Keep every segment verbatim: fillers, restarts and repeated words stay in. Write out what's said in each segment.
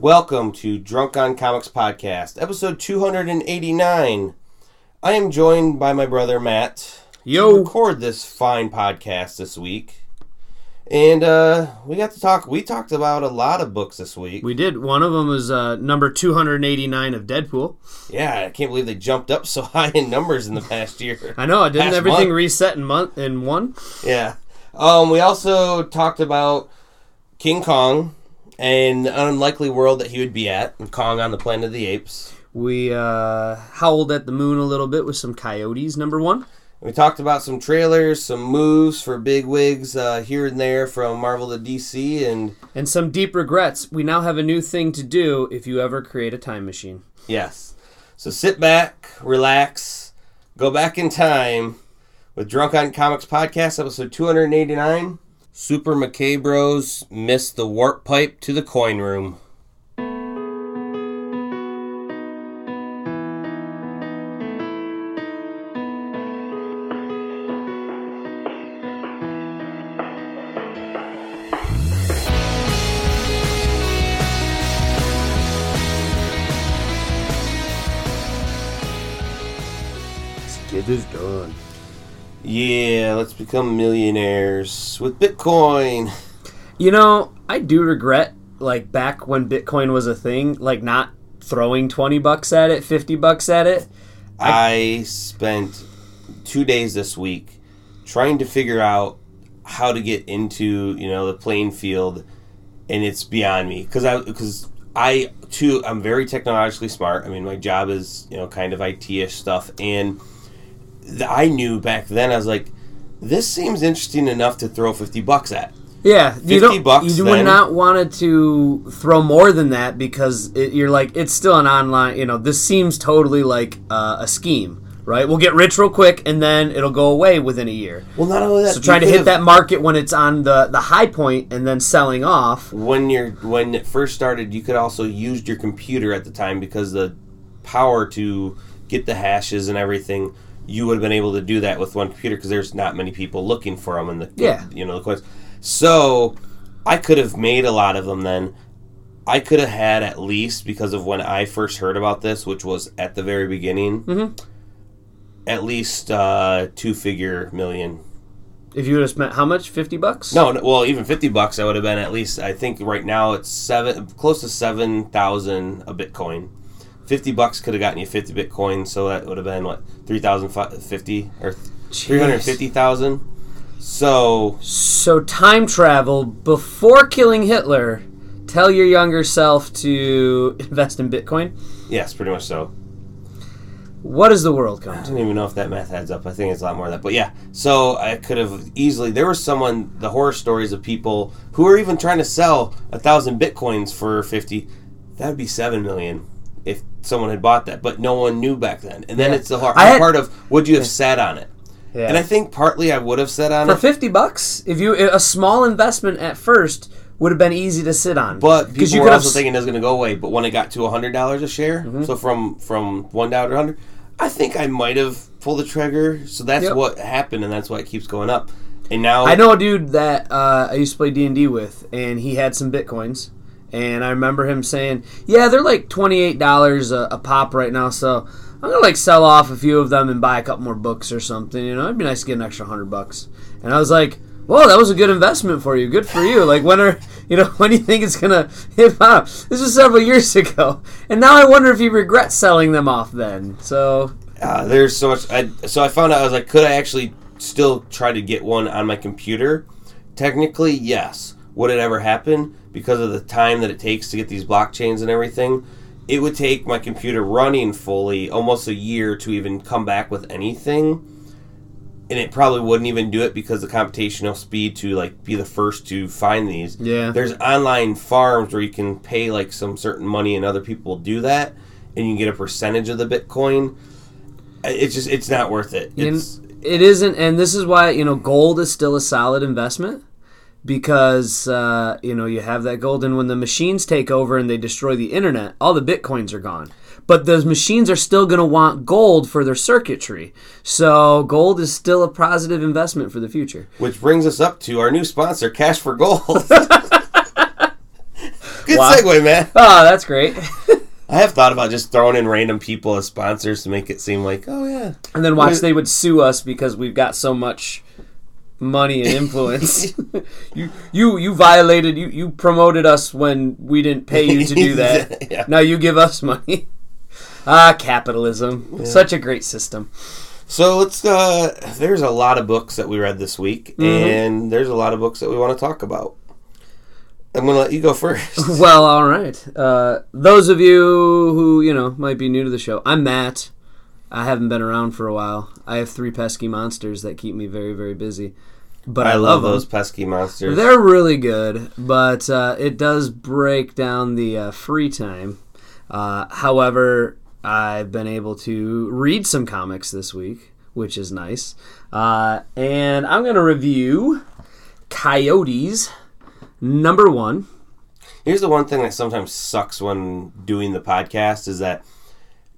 Welcome to Drunk on Comics Podcast, episode two eighty-nine. I am joined by my brother Matt. Yo, to record this fine podcast this week, and uh, we got to talk. We talked about a lot of books this week. We did. One of them was uh, number two eighty-nine of Deadpool. Yeah, I can't believe they jumped up so high in numbers in the past year. I know. Didn't past everything month. reset in month in one? Yeah. Um, we also talked about King Kong. And the unlikely world that he would be at, and Kong on the Planet of the Apes. We uh, howled at the moon a little bit with some Coyotes, number one. We talked about some trailers, some moves for big wigs uh, here and there from Marvel to D C. And and some deep regrets. We now have a new thing to do if you ever create a time machine. Yes. So sit back, relax, go back in time with Drunk on Comics Podcast, episode two eighty-nine. Super Macabros miss the warp pipe to the coin room. Let's get this done. Yeah, let's become millionaires with Bitcoin. You know, I do regret, like, back when Bitcoin was a thing, like, not throwing twenty bucks at it, fifty bucks at it. I, I spent two days this week trying to figure out how to get into, you know, the playing field, and it's beyond me. Because I, because I, too, I'm very technologically smart. I mean, my job is, you know, kind of I T-ish stuff, and I knew back then, I was like, this seems interesting enough to throw fifty bucks at. Yeah. You fifty bucks You then would not want to throw more than that because it, you're like, it's still an online, you know, this seems totally like uh, a scheme, right? We'll get rich real quick and then it'll go away within a year. Well, not only that. So trying to hit that market when it's on the, the high point and then selling off. When you're when it first started, you could also use your computer at the time because the power to get the hashes and everything, you would have been able to do that with one computer because there's not many people looking for them in the yeah. you know the coins. So I could have made a lot of them then. I could have had at least, because of when I first heard about this, which was at the very beginning, mm-hmm. at least uh, two figure million. If you would have spent how much? Fifty bucks? No, no, well, even fifty bucks, I would have been at least. I think right now it's seven, close to seven thousand a Bitcoin. fifty bucks could have gotten you fifty Bitcoin, so that would have been, what, three thousand fifty or three hundred fifty thousand? So, so time travel before killing Hitler, tell your younger self to invest in Bitcoin? Yes, pretty much so. What does the world come to? I don't even know if that math adds up. I think it's a lot more than that. But yeah, so I could have easily... There was someone, the horror stories of people who were even trying to sell one thousand Bitcoins for fifty. That would be seven million. If someone had bought that, but no one knew back then. And then yeah. it's the hard had, part of, would you have sat on it? Yeah. And I think partly I would have sat on for it. For fifty bucks, if you a small investment at first would have been easy to sit on. But people were also s- thinking it was going to go away. But when it got to one hundred dollars a share, mm-hmm. so from, from one dollar to one hundred dollars, I think I might have pulled the trigger. So that's yep. what happened, and that's why it keeps going up. And now I know a dude that uh, I used to play D and D with, and he had some Bitcoins. And I remember him saying, yeah, they're like twenty-eight dollars a, a pop right now, so I'm going to like sell off a few of them and buy a couple more books or something. You know, it'd be nice to get an extra one hundred bucks. And I was like, well, that was a good investment for you. Good for you. Like, when are, you know, when do you think it's going to hit pop? This was several years ago. And now I wonder if he regrets selling them off then. So uh, there's so much. I, so I found out, I was like, could I actually still try to get one on my computer? Technically, yes. Would it ever happen? Because of the time that it takes to get these blockchains and everything, it would take my computer running fully almost a year to even come back with anything. And it probably wouldn't even do it because the computational speed to like be the first to find these. Yeah. There's online farms where you can pay like some certain money and other people do that, and you can get a percentage of the Bitcoin. It's just, it's not worth it. It's, it isn't, and this is why, you know, gold is still a solid investment. Because, uh, you know, you have that gold, and when the machines take over and they destroy the internet, all the Bitcoins are gone. But those machines are still going to want gold for their circuitry. So gold is still a positive investment for the future. Which brings us up to our new sponsor, Cash for Gold. Good wow. segue, man. Oh, that's great. I have thought about just throwing in random people as sponsors to make it seem like, oh, yeah. And then watch, they would sue us because we've got so much money and influence. you you you violated, you, you promoted us when we didn't pay you to do that. Yeah. Now you give us money. Ah, capitalism. Yeah. Such a great system. So let's, uh, there's a lot of books that we read this week, mm-hmm. and there's a lot of books that we want to talk about. I'm going to let you go first. Well, all right. Uh, those of you who, you know, might be new to the show, I'm Matt. I haven't been around for a while. I have three pesky monsters that keep me very, very busy. But I, I love, love those pesky monsters. They're really good, but uh, it does break down the uh, free time. Uh, however, I've been able to read some comics this week, which is nice. Uh, and I'm going to review Coyotes number one. Here's the one thing that sometimes sucks when doing the podcast is that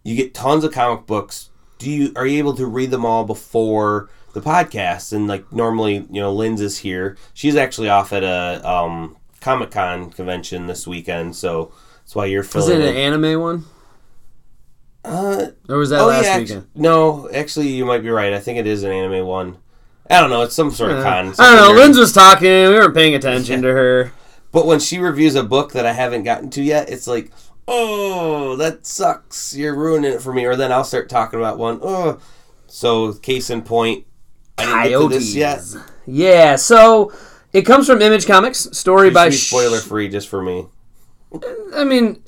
you get tons of comic books. Do you are you able to read them all before the podcast? And like normally, you know, Lynn's is here. She's actually off at a um, Comic-Con convention this weekend, so that's why you're filling. Is it an anime one? Uh, or was that oh, last yeah, weekend? Actually, no, actually, you might be right. I think it is an anime one. I don't know. It's some sort of con. I don't know. Weird. Lynn's was talking. We weren't paying attention yeah. to her. But when she reviews a book that I haven't gotten to yet, it's like, oh, that sucks. You're ruining it for me. Or then I'll start talking about one. Oh. So, case in point, I didn't Coyotes. Get to this yet. Yeah. So, it comes from Image Comics. Story by... Spoiler sh- free just for me. I mean,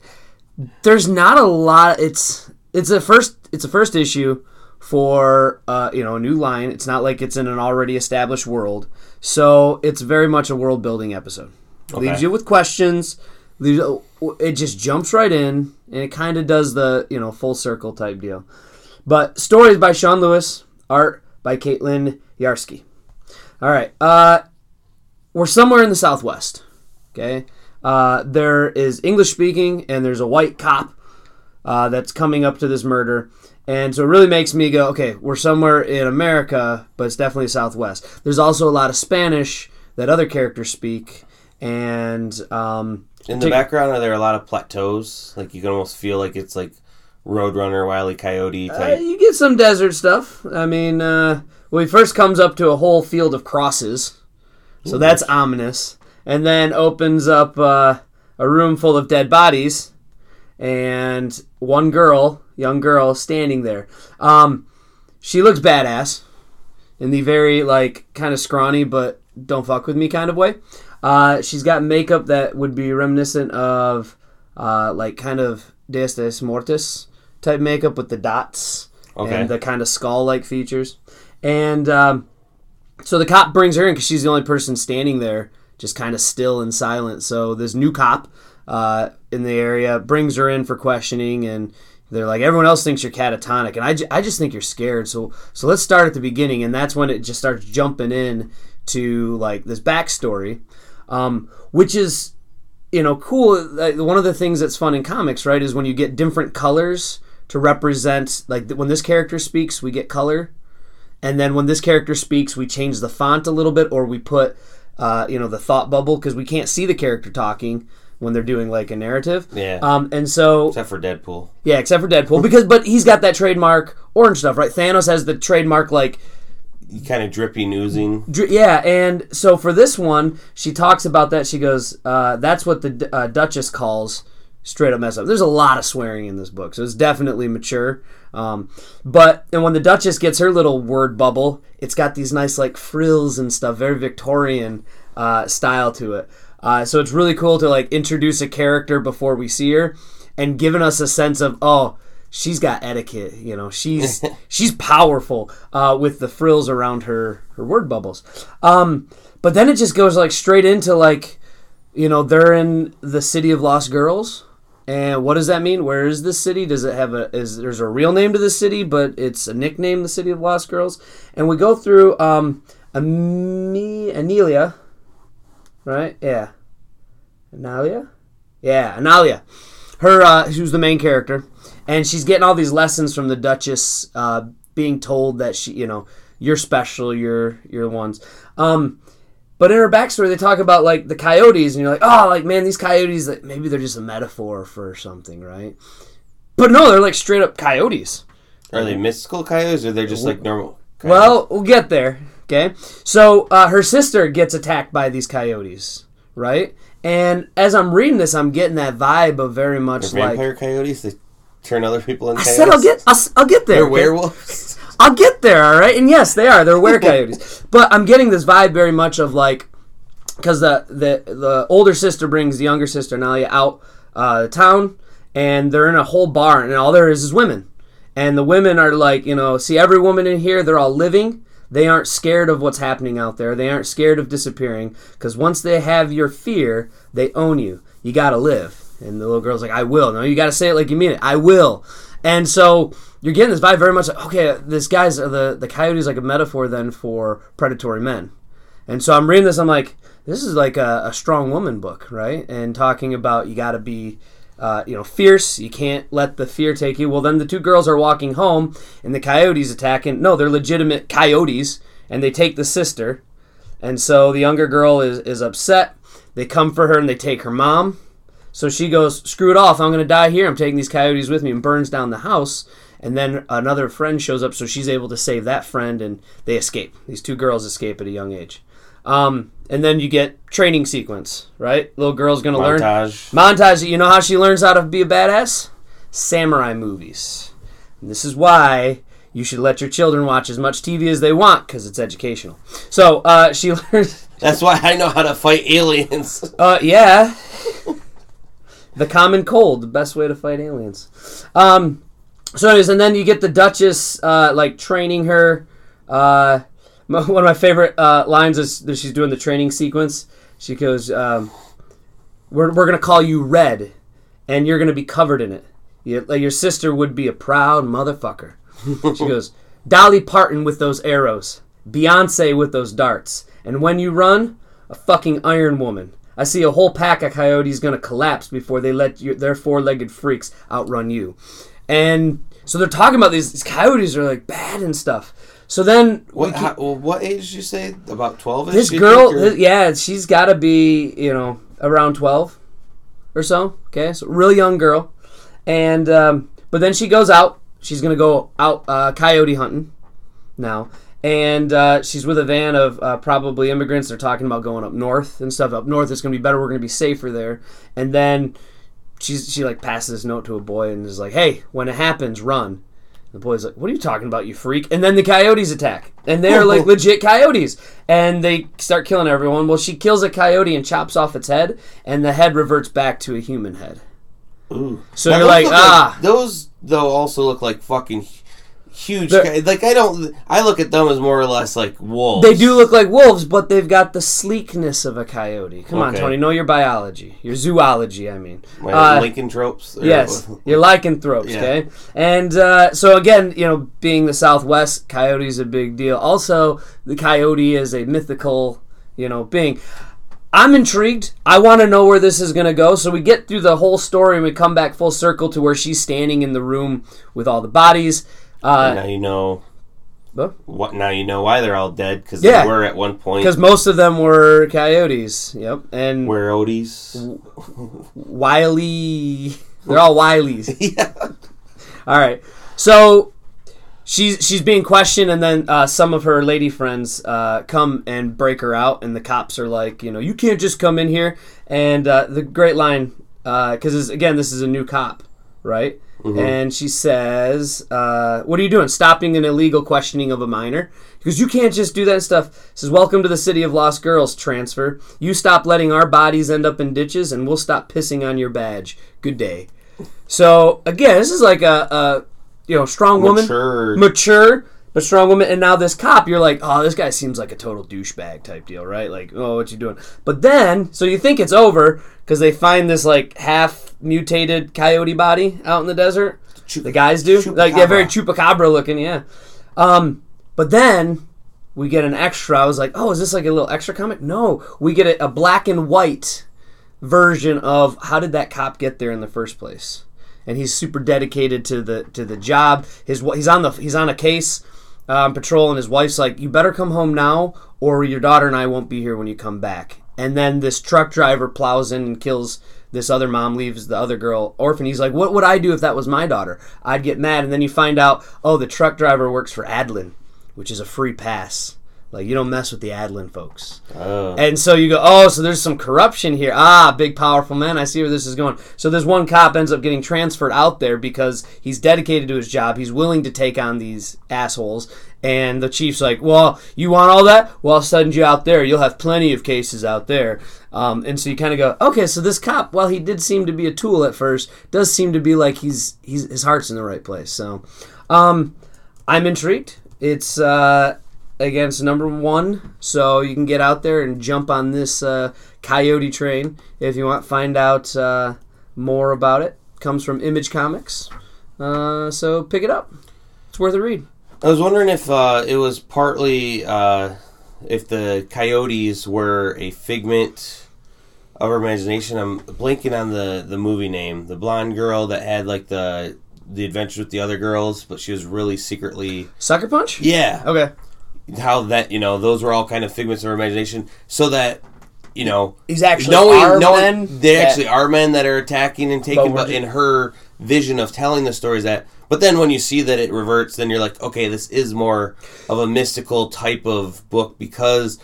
there's not a lot. It's it's a first it's a first issue. For uh, you know, a new line. It's not like it's in an already established world, so it's very much a world building episode. Okay. Leaves you with questions. Leaves, it just jumps right in, and it kind of does the, you know, full circle type deal. But stories by Sean Lewis, art by Caitlin Yarsky. All right, uh, we're somewhere in the Southwest. Okay, uh, there is English speaking, and there's a white cop uh, that's coming up to this murder. And so it really makes me go, okay, we're somewhere in America, but it's definitely Southwest. There's also a lot of Spanish that other characters speak. And um, in the background, are there a lot of plateaus? Like you can almost feel like it's like Roadrunner, Wile E. Coyote type. Uh, you get some desert stuff. I mean, uh, well, he first comes up to a whole field of crosses. So ooh, that's gosh. Ominous. And then opens up uh, a room full of dead bodies. And one girl... young girl standing there. Um, she looks badass in the very, like, kind of scrawny but don't fuck with me kind of way. Uh, she's got makeup that would be reminiscent of, uh, like, kind of Dies de Muertos type makeup with the dots okay. and the kind of skull-like features. And um, so the cop brings her in because she's the only person standing there, just kind of still and silent. So this new cop uh, in the area brings her in for questioning, and they're like, everyone else thinks you're catatonic, and I, j- I just think you're scared. So so let's start at the beginning, and that's when it just starts jumping in to like this backstory, um, which is, you know, cool. One of the things that's fun in comics, right, is when you get different colors to represent, like when this character speaks, we get color, and then when this character speaks, we change the font a little bit, or we put, uh, you know, the thought bubble because we can't see the character talking when they're doing like a narrative. Yeah. Um, and so except for Deadpool. Yeah, except for Deadpool because but he's got that trademark orange stuff, right? Thanos has the trademark like kind of drippy newsing. Dri- yeah, and so for this one, she talks about that. She goes, uh, that's what the uh, Duchess calls straight up mess up. There's a lot of swearing in this book, so it's definitely mature. Um, but and when the Duchess gets her little word bubble, it's got these nice like frills and stuff, very Victorian uh, style to it. Uh, so it's really cool to like introduce a character before we see her, and giving us a sense of, oh, she's got etiquette, you know, she's she's powerful uh, with the frills around her her word bubbles. Um, but then it just goes like straight into like, you know, they're in the city of Lost Girls, and what does that mean? Where is this city? Does it have a is there's a real name to this city, but it's a nickname, the city of Lost Girls, and we go through um, Analia. Right? Yeah. Analia? Yeah, Analia. Her, uh, who's the main character. And she's getting all these lessons from the Duchess, uh, being told that she, you know, you're special, you're, you're the ones. Um, But in her backstory, they talk about, like, the coyotes, and you're like, oh, like, man, these coyotes, like, maybe they're just a metaphor for something, right? But no, they're, like, straight-up coyotes. Are they mystical coyotes, or are they just, like, normal coyotes? Well, we'll get there, okay? So, uh, her sister gets attacked by these coyotes, right? And as I'm reading this, I'm getting that vibe of very much, they're like... vampire coyotes? They turn other people into I coyotes? I said I'll get, I'll, I'll get there. They're okay? Werewolves? I'll get there, all right? And yes, they are. They're were-coyotes. But I'm getting this vibe very much of, like, because the, the the older sister brings the younger sister, Analia, out uh, the town, and they're in a whole bar, and all there is is women. And the women are like, you know, see every woman in here, they're all living. They aren't scared of what's happening out there. They aren't scared of disappearing, because once they have your fear, they own you. You got to live. And the little girl's like, I will. No, you got to say it like you mean it. I will. And so... you're getting this vibe very much like, okay, this guy's, the, the coyote's like a metaphor then for predatory men. And so I'm reading this, I'm like, this is like a, a strong woman book, right? And talking about you got to be, uh, you know, fierce. You can't let the fear take you. Well, then the two girls are walking home and the coyote's attacking. No, they're legitimate coyotes and they take the sister. And so the younger girl is, is upset. They come for her and they take her mom. So she goes, screw it off. I'm going to die here. I'm taking these coyotes with me, and burns down the house. And then another friend shows up, so she's able to save that friend, and they escape. These two girls escape at a young age. Um, and then you get training sequence, right? Little girl's going to learn. Montage. Montage. You know how she learns how to be a badass? Samurai movies. And this is why you should let your children watch as much T V as they want, because it's educational. So uh, she learns. That's why I know how to fight aliens. uh, yeah. The common cold, the best way to fight aliens. Um... So anyways, and then you get the Duchess, uh, like, training her. Uh, one of my favorite uh, lines is that she's doing the training sequence. She goes, um, we're, we're going to call you Red, and you're going to be covered in it. You, like, your sister would be a proud motherfucker. She goes, Dolly Parton with those arrows, Beyonce with those darts, and when you run, a fucking Iron Woman. I see a whole pack of coyotes going to collapse before they let your, their four-legged freaks outrun you. And so they're talking about these, these coyotes are like bad and stuff. So then... What, we keep, how, what age did you say? About twelve-ish? This girl, this, yeah, she's got to be, you know, around twelve or so. Okay, so real young girl. And, um, but then she goes out. She's going to go out uh, coyote hunting now. And uh, she's with a van of uh, probably immigrants. They're talking about going up north and stuff. Up north, it's going to be better. We're going to be safer there. And then... She's, she, like, passes this note to a boy and is like, hey, when it happens, run. The boy's like, what are you talking about, you freak? And then the coyotes attack. And they're, like, legit coyotes. And they start killing everyone. Well, she kills a coyote and chops off its head, and the head reverts back to a human head. Ooh. So now you're like, ah. Like, those, though, also look like fucking... huge, guy. Like I don't. I look at them as more or less like wolves. They do look like wolves, but they've got the sleekness of a coyote. Come okay. on, Tony, know your biology, your zoology. I mean, uh, lycanthropes. Yes, your lycanthropes. Yeah. Okay, and uh, so again, you know, being the Southwest, coyote's a big deal. Also, the coyote is a mythical, you know, being. I'm intrigued. I want to know where this is going to go. So we get through the whole story and we come back full circle to where she's standing in the room with all the bodies. Uh, now you know what? what. Now you know why they're all dead, because yeah, they were at one point. Because most of them were coyotes. Yep, and wereotes, w- wily. They're all wilies. Yeah. All right. So she's she's being questioned, and then uh, some of her lady friends uh, come and break her out, and the cops are like, you know, you can't just come in here. And uh, the great line, because uh, again, this is a new cop, right? Mm-hmm. And she says, uh, what are you doing? Stopping an illegal questioning of a minor? Because you can't just do that stuff. It says, welcome to the city of lost girls, transfer. You stop letting our bodies end up in ditches, and we'll stop pissing on your badge. Good day. So, again, this is like a, a you know, strong woman. Mature. Mature, but strong woman. And now this cop, you're like, oh, this guy seems like a total douchebag type deal, right? Like, oh, what you doing? But then, so you think it's over, because they find this, like, half... mutated coyote body out in the desert. Chup- the guys do. Chupacabra. Like, yeah, very chupacabra looking, yeah. Um, but then we get an extra. I was like, oh, is this like a little extra comic? No. We get a, a black and white version of how did that cop get there in the first place? And he's super dedicated to the to the job. His he's on the he's on a case. on patrol, and his wife's like, you better come home now or your daughter and I won't be here when you come back. And then this truck driver plows in and kills this other mom, leaves the other girl orphan. He's like, what would I do if that was my daughter? I'd get mad. And then you find out, oh, the truck driver works for Adlin, which is a free pass. Like, you don't mess with the Adlin folks. Oh. And so you go, oh, so there's some corruption here. Ah, big, powerful man. I see where this is going. So this one cop ends up getting transferred out there because he's dedicated to his job. He's willing to take on these assholes. And the chief's like, well, you want all that? Well, I'll send you out there. You'll have plenty of cases out there. Um, and so you kind of go, okay, so this cop, while he did seem to be a tool at first, does seem to be like he's, he's his heart's in the right place. So um, I'm intrigued. It's... Uh, Again, it's number one, so you can get out there and jump on this uh, Coyote train if you want. Find out uh, more about it. Comes from Image Comics, uh, so pick it up. It's worth a read. I was wondering if uh, it was partly uh, if the Coyotes were a figment of our imagination. I'm blanking on the, the movie name. The blonde girl that had like the the adventures with the other girls, but she was really secretly Sucker Punch. Yeah. Okay. How that, you know, those were all kind of figments of our imagination, so that, you know, he's actually knowing, our knowing men they that, actually are men that are attacking and taking, but in her vision of telling the stories that, but then when you see that it reverts, then you're like, okay, this is more of a mystical type of book because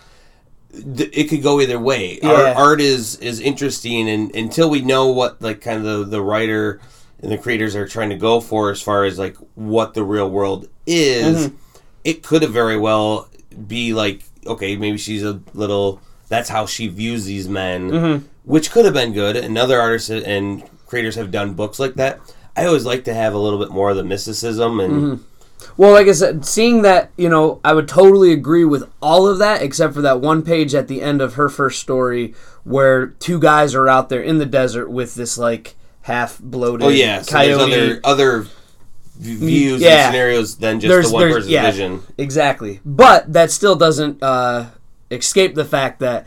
th- it could go either way. Yeah. Our, art is, is interesting, and until we know what, like, kind of the, the writer and the creators are trying to go for as far as, like, what the real world is. Mm-hmm. It could have very well be like, okay, maybe she's a little... That's how she views these men, mm-hmm. which could have been good. And other artists and creators have done books like that. I always like to have a little bit more of the mysticism. And mm-hmm. Well, like I said, seeing that, you know, I would totally agree with all of that, except for that one page at the end of her first story where two guys are out there in the desert with this, like, half-bloated oh, yeah. so coyote. There's other... other views yeah. and scenarios than just there's, the one person's yeah, vision. Exactly. But that still doesn't uh, escape the fact that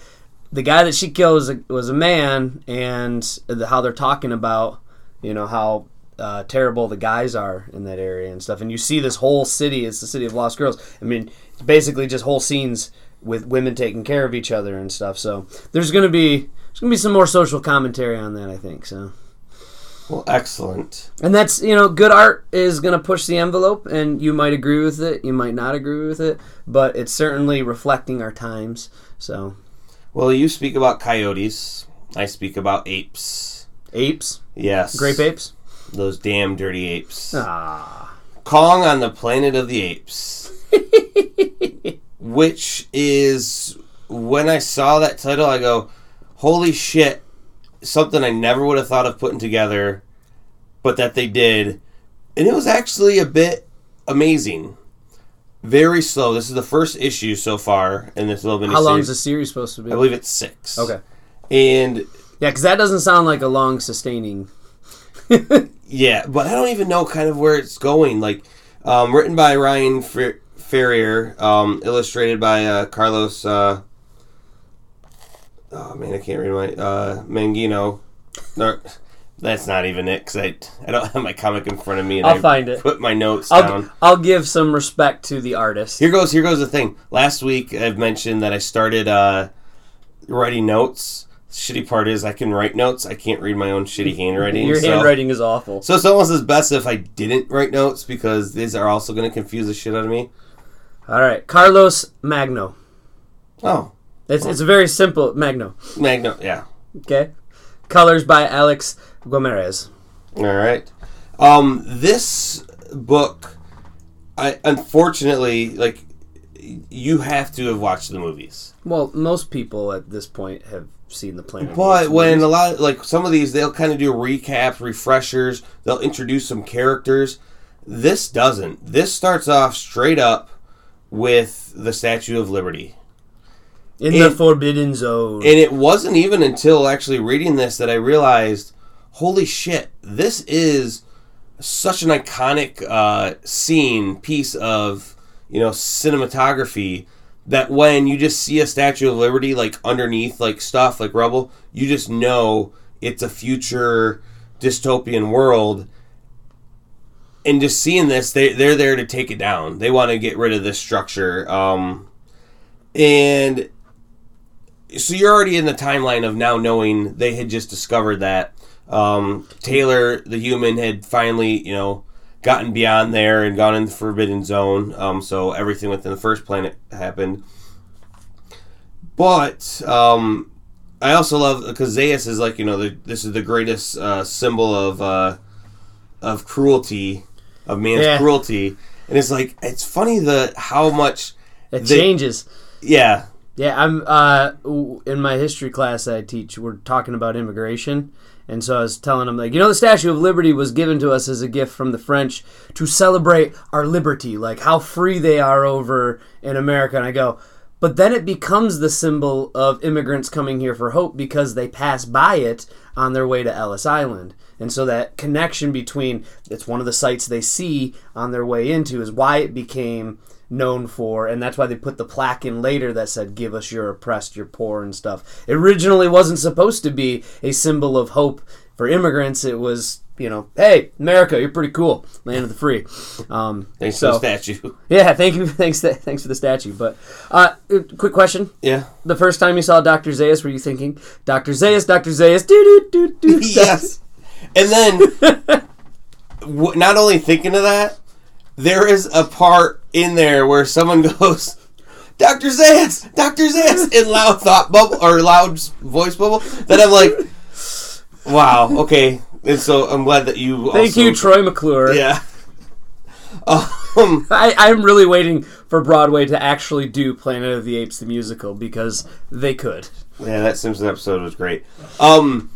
the guy that she killed was a, was a man, and the, how they're talking about, you know, how uh, terrible the guys are in that area and stuff. And you see this whole city. It's the city of Lost Girls. I mean, it's basically just whole scenes with women taking care of each other and stuff. So there's going to be there's going to be some more social commentary on that, I think, so... Well, excellent. And that's, you know, good art is going to push the envelope, and you might agree with it, you might not agree with it, but it's certainly reflecting our times, so. Well, you speak about coyotes. I speak about apes. Apes? Yes. Grape apes? Those damn dirty apes. Ah. Kong on the Planet of the Apes. Which is, when I saw that title, I go, holy shit. Something I never would have thought of putting together, but that they did. And it was actually a bit amazing. Very slow. This is the first issue so far in this little mini series. How long is the series supposed to be? I believe it's six. Okay. And yeah, because that doesn't sound like a long sustaining. Yeah, but I don't even know kind of where it's going. Like, um, written by Ryan Fer- Ferrier, um, illustrated by uh, Carlos... Uh, Oh, man, I can't read my... Uh, Mangino. No, that's not even it, because I, I don't have my comic in front of me. And I'll I find it. Put my notes I'll down. G- I'll give some respect to the artist. Here goes Here goes the thing. Last week, I've mentioned that I started uh, writing notes. Shitty part is I can write notes. I can't read my own shitty handwriting. Your so. handwriting is awful. So it's almost as best if I didn't write notes, because these are also going to confuse the shit out of me. All right. Carlos Magno. Oh. It's it's a very simple Magno. Magno, yeah. Okay. Colors by Alex Guimarães. All right. Um, this book, I unfortunately, like, you have to have watched the movies. Well, most people at this point have seen the Planet. But when a lot, of, like some of these, they'll kind of do recaps, refreshers. They'll introduce some characters. This doesn't. This starts off straight up with the Statue of Liberty. In and, the Forbidden Zone. And it wasn't even until actually reading this that I realized, holy shit, this is such an iconic uh, scene, piece of, you know, cinematography, that when you just see a Statue of Liberty, like, underneath, like, stuff, like rubble, you just know it's a future dystopian world. and just seeing this, they, they're there to take it down. They want to get rid of this structure. Um, and so you're already in the timeline of now knowing they had just discovered that. Um, Taylor, the human, had finally, you know, gotten beyond there and gone in the Forbidden Zone. Um, so everything within the first planet happened. But um, I also love, because Zaius is like, you know, the, this is the greatest uh, symbol of uh, of cruelty, of man's yeah. cruelty. And it's like, it's funny the how much... It they, changes. Yeah. Yeah, I'm uh, in my history class I teach, we're talking about immigration. And so I was telling him, like, you know, the Statue of Liberty was given to us as a gift from the French to celebrate our liberty, like how free they are over in America. And I go, but then it becomes the symbol of immigrants coming here for hope because they pass by it on their way to Ellis Island. And so that connection between, it's one of the sites they see on their way into, is why it became known for, and that's why they put the plaque in later that said, give us your oppressed, your poor, and stuff. It originally wasn't supposed to be a symbol of hope for immigrants. It was, you know, hey, America, you're pretty cool, land of the free. Um, thanks so, for the statue. Yeah, thank you. Thanks th- thanks for the statue. But uh, quick question. Yeah. The first time you saw Doctor Zaius, were you thinking, Doctor Zaius, Doctor Zaius, do do do do? Yes. And then, w- not only thinking of that, there is a part in there where someone goes, Doctor Zaius, Doctor Zaius, in loud thought bubble, or loud voice bubble, that I'm like, wow, okay. And so I'm glad that you Thank also, you, Troy McClure. Yeah. Um, I, I'm really waiting for Broadway to actually do Planet of the Apes, the musical, because they could. Yeah, that Simpsons episode was great. Um...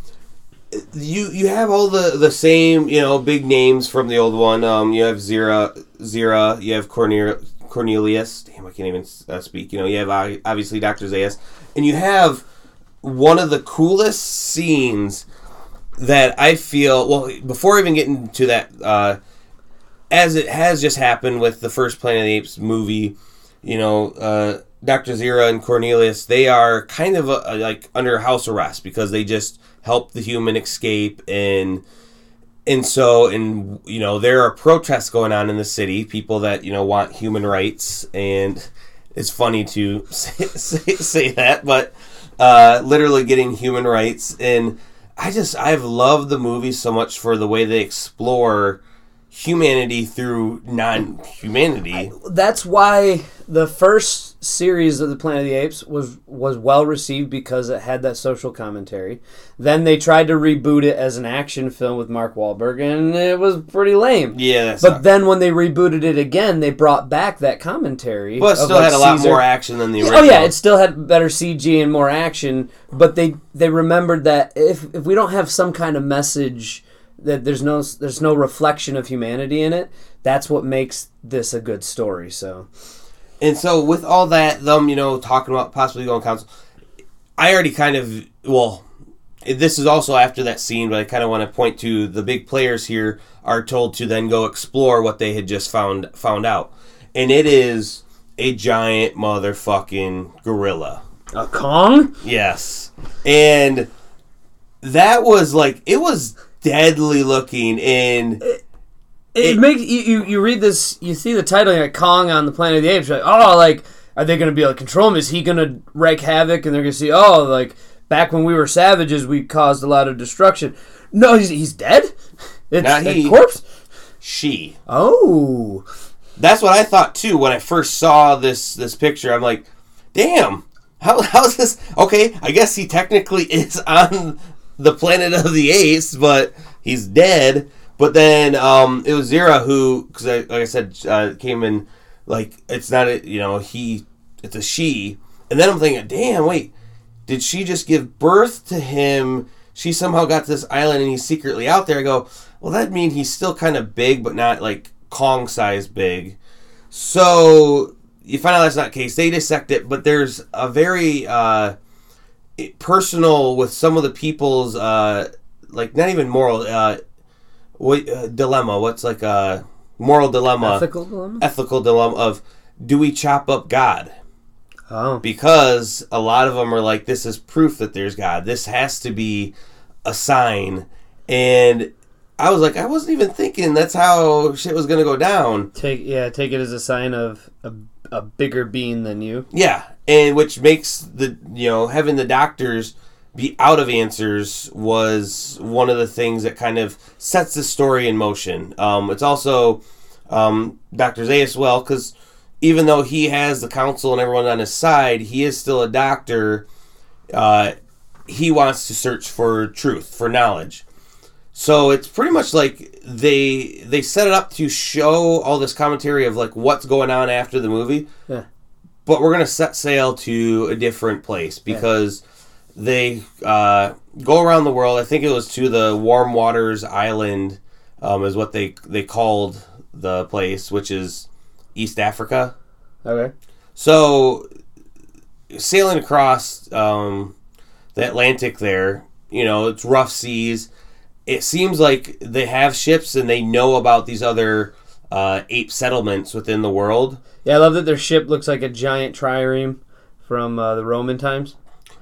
You you have all the, the same, you know, big names from the old one. Um, you have Zira, Zira. You have Cornel, Cornelius. Damn, I can't even uh, speak. You know, you have uh, obviously Doctor Zaius, and you have one of the coolest scenes that I feel. Well, before even getting to that, uh, as it has just happened with the first Planet of the Apes movie, you know, uh, Doctor Zira and Cornelius, they are kind of a, a, like under house arrest because they just help the human escape, and and so and you know there are protests going on in the city, people that you know want human rights, and it's funny to say, say, say that, but uh, literally getting human rights. And I just I've loved the movie so much for the way they explore humanity through non-humanity. I, that's why the first series of the Planet of the Apes was was well received, because it had that social commentary. Then they tried to reboot it as an action film with Mark Wahlberg, and it was pretty lame. Yeah, but sucked. Then when they rebooted it again, they brought back that commentary. But it still like had a lot Caesar. More action than the original. Oh yeah, it still had better C G and more action. But they they remembered that if if we don't have some kind of message, that there's no there's no reflection of humanity in it. That's what makes this a good story. So, and so with all that, them you know talking about possibly going council, I already kind of well, this is also after that scene, but I kind of want to point to the big players here are told to then go explore what they had just found found out, and it is a giant motherfucking gorilla, a Kong. Yes, and that was like it was. Deadly looking, and it, it, it makes you, you you read this, you see the title like Kong on the Planet of the Apes, like, oh, like are they going to be able to control him? Is he going to wreak havoc? And they're going to see, oh, like back when we were savages, we caused a lot of destruction. No, he's he's dead. It's not he, a corpse. She. Oh, that's what I thought too when I first saw this this picture. I'm like, damn, how how's this? Okay, I guess he technically is on the Planet of the Apes, but he's dead. But then um, it was Zira who, because I, like I said, uh, came in like it's not a you know he, it's a she. And then I'm thinking, damn, wait, did she just give birth to him? She somehow got to this island and he's secretly out there. I go, well, that'd mean he's still kind of big, but not like Kong size big. So you find out that's not the case. They dissect it, but there's a very uh, personal with some of the people's uh like not even moral uh what uh, dilemma what's like a moral dilemma ethical dilemma ethical dilemma of do we chop up God? Oh, because a lot of them are like, this is proof that there's God, this has to be a sign. And I was like, I wasn't even thinking that's how shit was going to go down. Take Yeah, take it as a sign of a, a bigger being than you. Yeah, and which makes the, you know, having the doctors be out of answers was one of the things that kind of sets the story in motion. Um, it's also um, Doctor Zaius, well, because even though he has the council and everyone on his side, he is still a doctor. Uh, he wants to search for truth, for knowledge. So it's pretty much like they they set it up to show all this commentary of like what's going on after the movie, yeah. but we're gonna set sail to a different place because yeah. they uh, go around the world. I think it was to the Warm Waters Island, um, is what they they called the place, which is East Africa. Okay. So sailing across um, the Atlantic, there, you know, it's rough seas. It seems like they have ships and they know about these other uh, ape settlements within the world. Yeah, I love that their ship looks like a giant trireme from uh, the Roman times.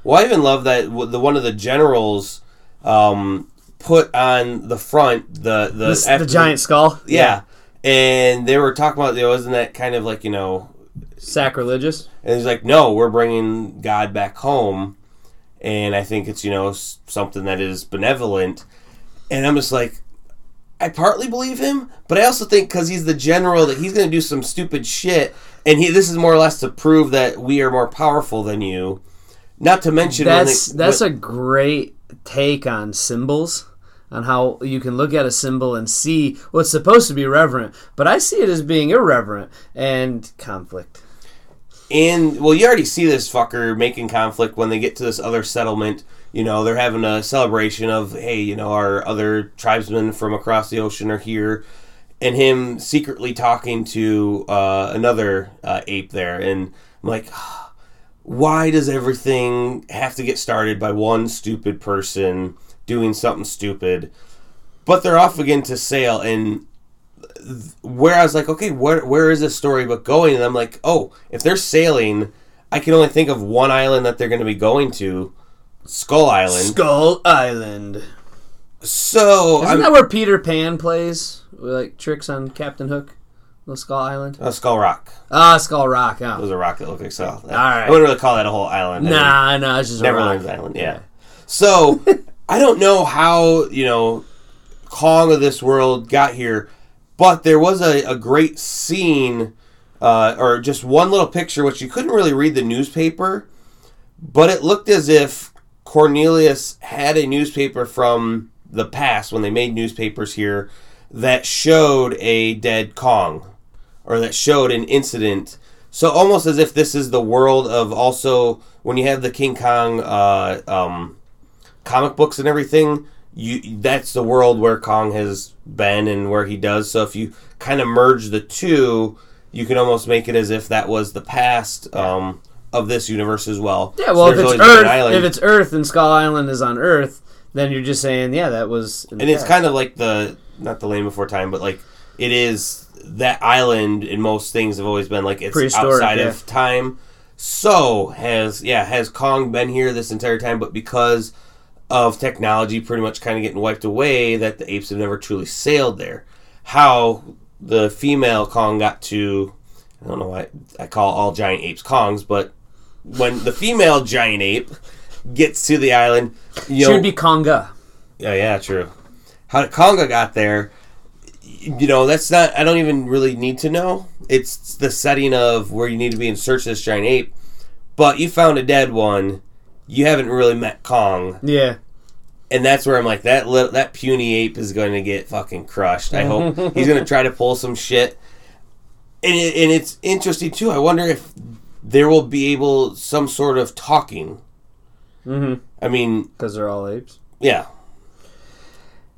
Well, I even love that the one of the generals um, put on the front the the, the, after, the giant skull. Yeah. yeah, and they were talking about, wasn't that kind of like, you know, sacrilegious? And he's like, no, we're bringing God back home, and I think it's, you know, something that is benevolent. And I'm just like, I partly believe him, but I also think because he's the general that he's going to do some stupid shit, and he this is more or less to prove that we are more powerful than you. Not to mention... That's, they, that's when, a great take on symbols, on how you can look at a symbol and see what's supposed to be reverent, but I see it as being irreverent and conflict. And, well, you already see this fucker making conflict when they get to this other settlement. You know, they're having a celebration of, hey, you know, our other tribesmen from across the ocean are here. And him secretly talking to uh, another uh, ape there. And I'm like, why does everything have to get started by one stupid person doing something stupid? But they're off again to sail. And where I was like, okay, where where is this storybook going? And I'm like, oh, if they're sailing, I can only think of one island that they're going to be going to. Skull Island. Skull Island. So isn't I'm, that where Peter Pan plays like tricks on Captain Hook? Little Skull Island. Uh, Skull Rock. Ah, oh, Skull Rock. Oh. It was a rock that looked like Skull. All right. I wouldn't really call that a whole island. Nah, I mean, no, it's just Neverland's a rock. Island. Yeah. So I don't know how, you know, Kong of this world got here, but there was a, a great scene, uh, or just one little picture, which you couldn't really read the newspaper, but it looked as if Cornelius had a newspaper from the past when they made newspapers here that showed a dead Kong, or that showed an incident. So almost as if this is the world of, also when you have the King Kong uh, um, comic books and everything, you that's the world where Kong has been and where he does. So if you kind of merge the two, you can almost make it as if that was the past. Um, Of this universe as well. Yeah, well, so if it's Earth, if it's Earth and Skull Island is on Earth, then you're just saying, yeah, that was. And past. It's kind of like the not the Land Before Time, but like it is that island. In most things, have always been like it's outside yeah. of time. So has yeah has Kong been here this entire time? But because of technology, pretty much kind of getting wiped away, that the apes have never truly sailed there. How the female Kong got to, I don't know why I call all giant apes Kongs, but when the female giant ape gets to the island, you know, should be Konga. Yeah, yeah, true. How Konga got there, you know, that's not. I don't even really need to know. It's the setting of where you need to be and search this giant ape. But you found a dead one. You haven't really met Kong. Yeah. And that's where I'm like, that little, that puny ape is going to get fucking crushed. I hope he's going to try to pull some shit. And it, and it's interesting too. I wonder if there will be able some sort of talking. Mm-hmm. I mean, because they're all apes. Yeah.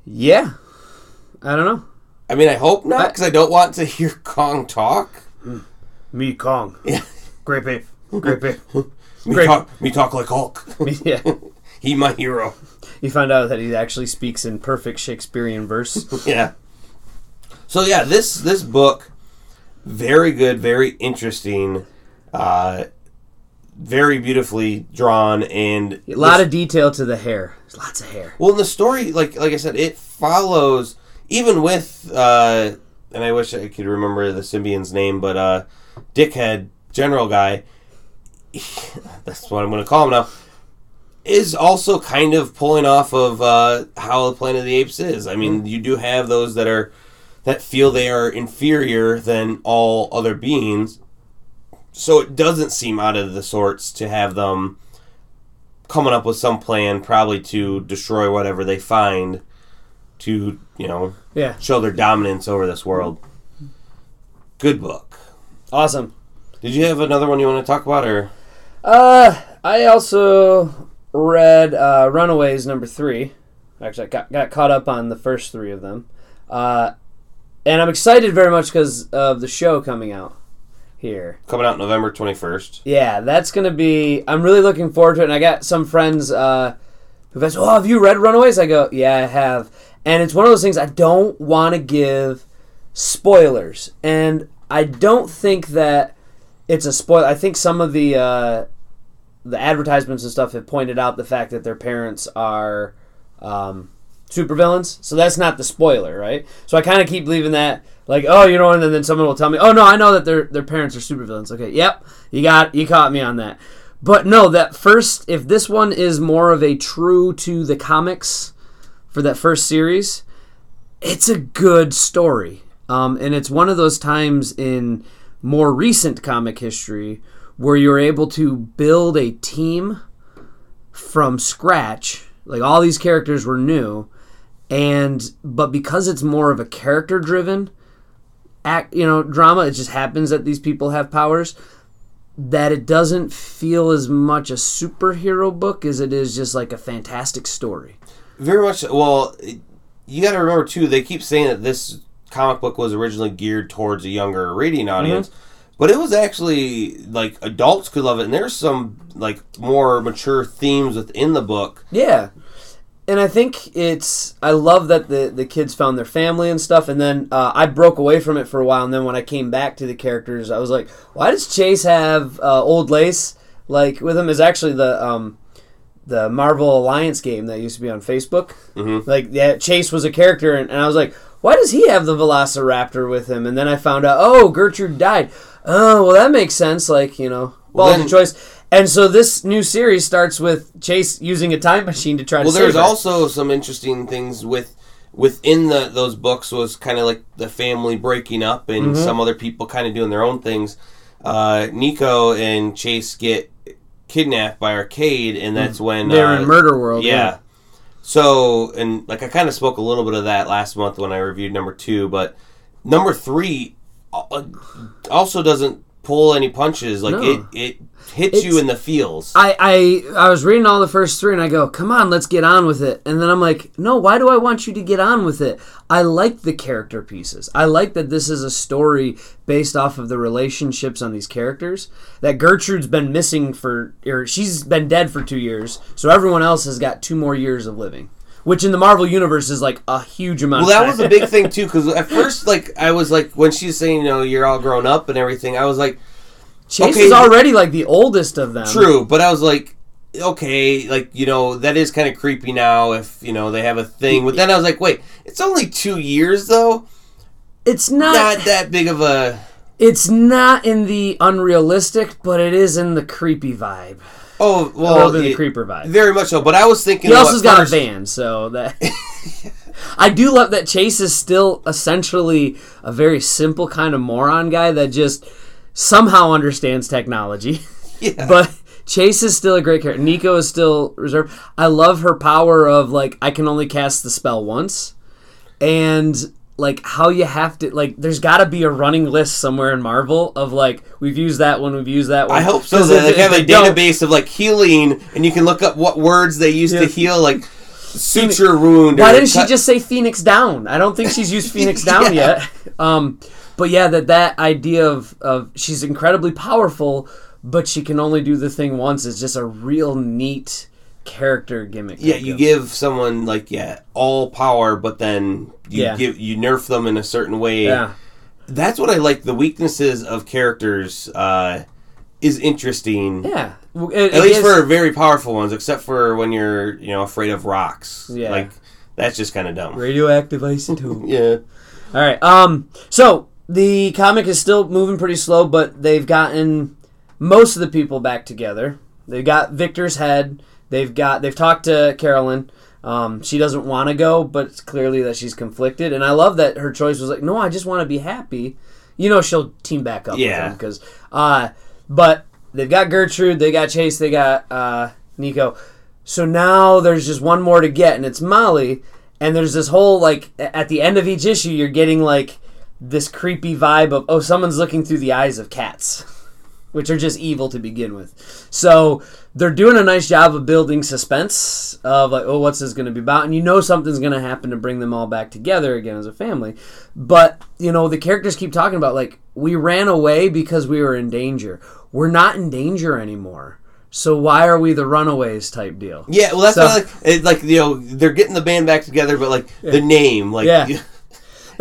Yeah. I don't know. I mean, I hope not, because I, I don't want to hear Kong talk. Me Kong. Yeah. Great ape. Great ape. me, Great. Talk, me talk like Hulk. me, yeah. He my hero. You find out that he actually speaks in perfect Shakespearean verse. yeah. So yeah, this this book. Very good, very interesting, uh, very beautifully drawn, and a lot of detail to the hair. There's lots of hair. Well, in the story, like like I said, it follows even with, uh, and I wish I could remember the symbiont's name, but uh, Dickhead, General Guy, he, that's what I'm going to call him now, is also kind of pulling off of uh, how the Planet of the Apes is. I mean, you do have those that are that feel they are inferior than all other beings, so it doesn't seem out of the sorts to have them coming up with some plan, probably to destroy whatever they find, to, you know, yeah. show their dominance over this world. Good book. Awesome. Did you have another one you want to talk about, or? Uh, I also read uh, Runaways number three. Actually, I got, got caught up on the first three of them. Uh, and I'm excited very much because of the show coming out here. Coming out November twenty-first. Yeah, that's going to be... I'm really looking forward to it, and I got some friends uh, who've asked, oh, have you read Runaways? I go, yeah, I have. And it's one of those things I don't want to give spoilers. And I don't think that it's a spoiler. I think some of the uh, the advertisements and stuff have pointed out the fact that their parents are um, supervillains. So that's not the spoiler, right? So I kind of keep leaving that, like, oh, you know, and then someone will tell me, oh, no, I know that their their parents are supervillains. Okay, yep, you got you caught me on that. But no, that first, if this one is more of a true to the comics for that first series, it's a good story. Um, and it's one of those times in more recent comic history where you're able to build a team from scratch. Like, all these characters were new, and but because it's more of a character-driven act, you know, drama, it just happens that these people have powers, that it doesn't feel as much a superhero book as it is just like a fantastic story. Very much. Well, you got to remember, too, they keep saying that this comic book was originally geared towards a younger reading audience, mm-hmm. but it was actually, like, adults could love it, and there's some, like, more mature themes within the book. Yeah, and I think it's, I love that the, the kids found their family and stuff, and then uh, I broke away from it for a while, and then when I came back to the characters, I was like, why does Chase have uh, Old Lace, like, with him? Is actually the, um... the Marvel Alliance game that used to be on Facebook. Mm-hmm. Like, yeah, Chase was a character, and, and I was like, why does he have the Velociraptor with him? And then I found out, oh, Gertrude died. Oh, well, that makes sense. Like, you know, well, ball of choice. And so this new series starts with Chase using a time machine to try well, to save Well, there's her. Also some interesting things with within the, those books was kind of like the family breaking up and mm-hmm. some other people kind of doing their own things. Uh, Nico and Chase get kidnapped by Arcade, and that's when they're uh, in Murder World. Yeah. yeah. So, and like I kind of spoke a little bit of that last month when I reviewed number two, but number three also doesn't pull any punches. Like no. it, it hits it's, you in the feels. I, I I was reading all the first three, and I go, "Come on, let's get on with it." And then I'm like, "No, why do I want you to get on with it? I like the character pieces. I like that this is a story based off of the relationships on these characters. That Gertrude's been missing for, or she's been dead for two years, so everyone else has got two more years of living." Which in the Marvel universe is like a huge amount. Well, of Well, that was a big thing too, because at first, like, I was like, when she's saying, you know, you're all grown up and everything, I was like, Chase okay, is already like the oldest of them. True, but I was like, okay, like, you know, that is kind of creepy now if, you know, they have a thing. But then I was like, wait, it's only two years though. It's not, not that big of a. It's not in the unrealistic, but it is in the creepy vibe. Oh, well, the creeper vibe. Very much so, but I was thinking... He also's got first... a van, so that... I do love that Chase is still essentially a very simple kind of moron guy that just somehow understands technology. Yeah. But Chase is still a great character. Nico is still reserved. I love her power of, like, I can only cast the spell once. And... like, how you have to, like, there's got to be a running list somewhere in Marvel of, like, we've used that one, we've used that one. I hope so. They have a database of, like, healing, and you can look up what words they used yeah. to heal, like, suture wound. Why didn't she just say Phoenix Down? I don't think she's used Phoenix Down yeah. yet. Um, but, yeah, that, that idea of, of she's incredibly powerful, but she can only do the thing once is just a real neat character gimmick. Yeah, you give someone, like, yeah, all power, but then you yeah. give you nerf them in a certain way. Yeah. That's what I like. The weaknesses of characters uh, is interesting. Yeah. It, At it least is, for very powerful ones, except for when you're, you know, afraid of rocks. Yeah. Like, That's just kind of dumb. Radioactive isotope. Yeah. All right. Um. So the comic is still moving pretty slow, but they've gotten most of the people back together. They got Victor's head. They've got. They've talked to Carolyn. Um, she doesn't want to go, but it's clearly that she's conflicted. And I love that her choice was like, no, I just want to be happy. You know, she'll team back up yeah. with him. Because, uh, but they've got Gertrude, they got Chase, they got uh, Nico. So now there's just one more to get, and it's Molly. And there's this whole, like, at the end of each issue, you're getting, like, this creepy vibe of, oh, someone's looking through the eyes of cats. Which are just evil to begin with. So they're doing a nice job of building suspense of like, oh, what's this going to be about? And you know something's going to happen to bring them all back together again as a family. But, you know, the characters keep talking about like, we ran away because we were in danger. We're not in danger anymore. So why are we the Runaways type deal? Yeah, well, that's so, not like, it, like, you know, they're getting the band back together, but like yeah. the name. like. Yeah.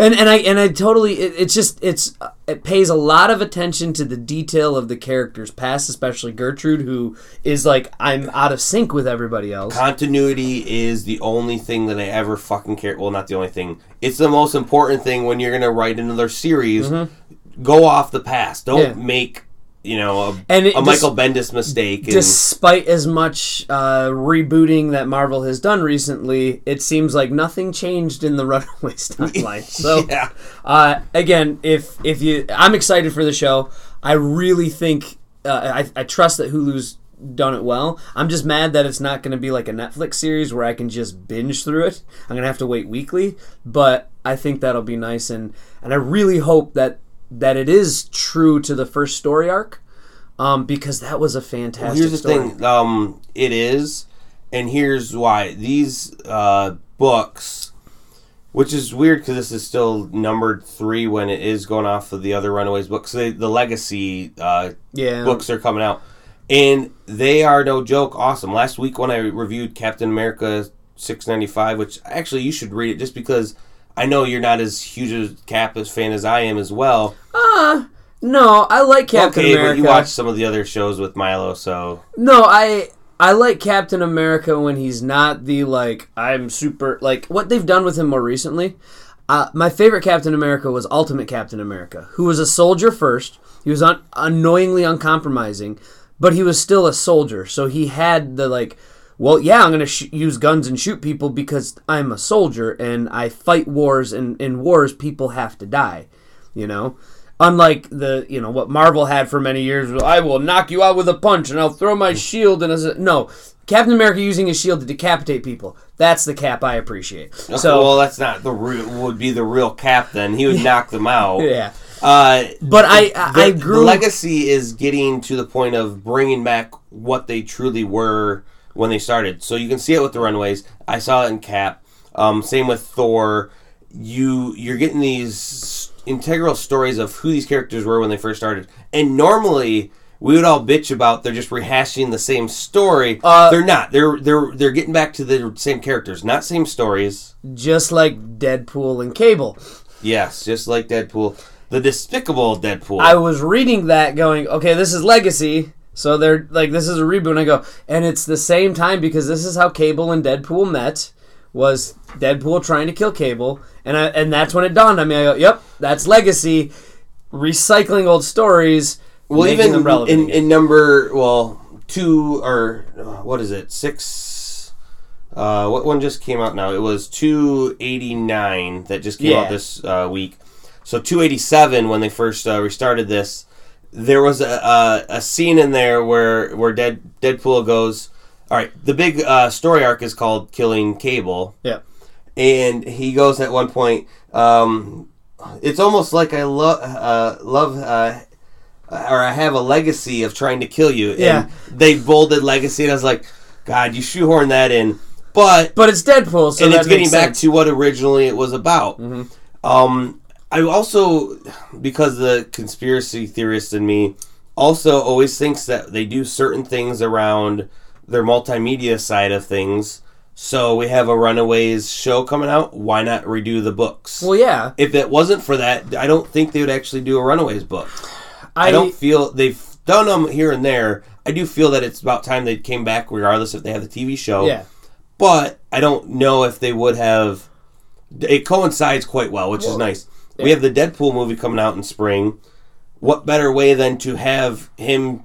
And and I and I totally it, it's just it's it pays a lot of attention to the detail of the character's past, especially Gertrude, who is like, I'm out of sync with everybody else. Continuity is the only thing that I ever fucking care. Well, not the only thing. It's the most important thing when you're gonna write another series. Mm-hmm. Go off the past. Don't yeah. make you know a, and it, a Michael des- Bendis mistake. And despite as much uh, rebooting that Marvel has done recently, it seems like nothing changed in the Runaways timeline. So yeah. uh, again, if if you, I'm excited for the show. I really think uh, I, I trust that Hulu's done it well. I'm just mad that it's not going to be like a Netflix series where I can just binge through it. I'm gonna have to wait weekly, but I think that'll be nice, and and I really hope that. that it is true to the first story arc, um, because that was a fantastic well, here's the story. thing, um, it is, and here's why. These uh, books, which is weird because this is still numbered three when it is going off of the other Runaways books. They, the Legacy uh, yeah. books are coming out, and they are, no joke, awesome. Last week when I reviewed Captain America six ninety-five, which actually you should read it just because... I know you're not as huge a Cap as fan as I am as well. Uh, no, I like Captain okay, America. Okay, but you watch some of the other shows with Milo, so... No, I I like Captain America when he's not the, like, I'm super... Like, what they've done with him more recently, uh, my favorite Captain America was Ultimate Captain America, who was a soldier first. He was un- annoyingly uncompromising, but he was still a soldier, so he had the, like... Well, yeah, I'm going to sh- use guns and shoot people because I'm a soldier and I fight wars, and in wars people have to die, you know? Unlike the, you know, what Marvel had for many years, I will knock you out with a punch and I'll throw my shield and... A- no, Captain America using his shield to decapitate people. That's the Cap I appreciate. So okay, well, that's not the real... Would be the real Cap then. He would knock them out. Yeah. Uh, but the, I, I, the, I grew... The Legacy is getting to the point of bringing back what they truly were... when they started. So you can see it with the Runaways. I saw it in Cap. Um, same with Thor. You, you're getting these integral stories of who these characters were when they first started. And normally we would all bitch about they're just rehashing the same story. Uh, they're not. They're they're they're getting back to the same characters, not same stories. Just like Deadpool and Cable. Yes, just like Deadpool. The despicable Deadpool. I was reading that going, okay, this is Legacy. So they're like, this is a reboot, and I go, and it's the same time because this is how Cable and Deadpool met, was Deadpool trying to kill Cable, and I and that's when it dawned on me. I go, yep, that's Legacy, recycling old stories, well, making even them relevant. In, in number, well, two, or what is it, six, uh, what one just came out now? It was two eighty-nine that just came yeah. out this uh, week. So two eighty-seven, when they first uh, restarted this, there was a, a a scene in there where where Dead, Deadpool goes, all right, the big uh, story arc is called Killing Cable. Yeah. And he goes at one point, um, it's almost like I lo- uh, love, uh, or I have a legacy of trying to kill you. Yeah. And they bolded Legacy, and I was like, God, you shoehorn that in. But but it's Deadpool, so and that it's getting back sense. to what originally it was about. Mm-hmm. Um. I also, because the conspiracy theorist in me also always thinks that they do certain things around their multimedia side of things. So we have a Runaways show coming out. Why not redo the books? Well, yeah. If it wasn't for that, I don't think they would actually do a Runaways book. I, I don't feel... They've done them here and there. I do feel that it's about time they came back regardless if they have the T V show. Yeah. But I don't know if they would have... It coincides quite well, which Whoa. is nice. Yeah. We have the Deadpool movie coming out in spring. What better way than to have him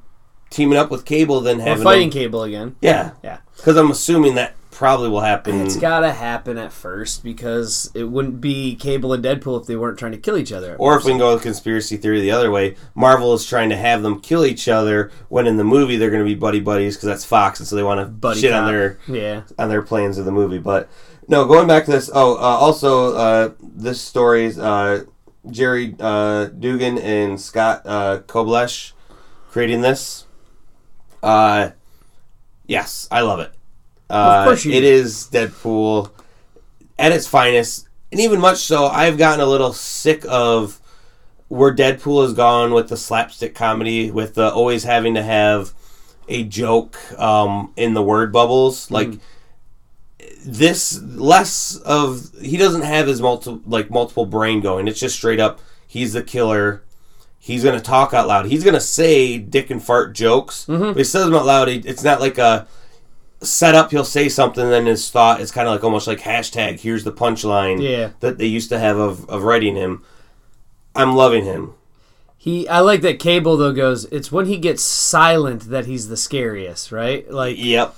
teaming up with Cable than having... Or fighting him... Cable again. Yeah. Yeah. Because I'm assuming that probably will happen. It's got to happen at first, because it wouldn't be Cable and Deadpool if they weren't trying to kill each other. Or if we can go with conspiracy theory the other way, Marvel is trying to have them kill each other when in the movie they're going to be buddy buddies because that's Fox, and so they want to buddy shit cop. on their yeah. on their plans of the movie. But no, going back to this. Oh, uh, also uh, this story's uh, Jerry uh, Dugan and Scott uh, Koblesch creating this. Uh, yes, I love it. Uh, of course you it do. is Deadpool at its finest, and even much so, I've gotten a little sick of where Deadpool has gone with the slapstick comedy, with the always having to have a joke um, in the word bubbles. Like mm. this, less of he doesn't have his multiple like multiple brain going. It's just straight up. He's the killer. He's gonna talk out loud. He's gonna say dick and fart jokes. Mm-hmm. But he says them out loud. It's not like a set up, he'll say something, then his thought is kind of like almost like hashtag, here's the punchline yeah. that they used to have of, of writing him. I'm loving him. He, I like that Cable, though, goes, it's when he gets silent that he's the scariest, right? Like, Yep.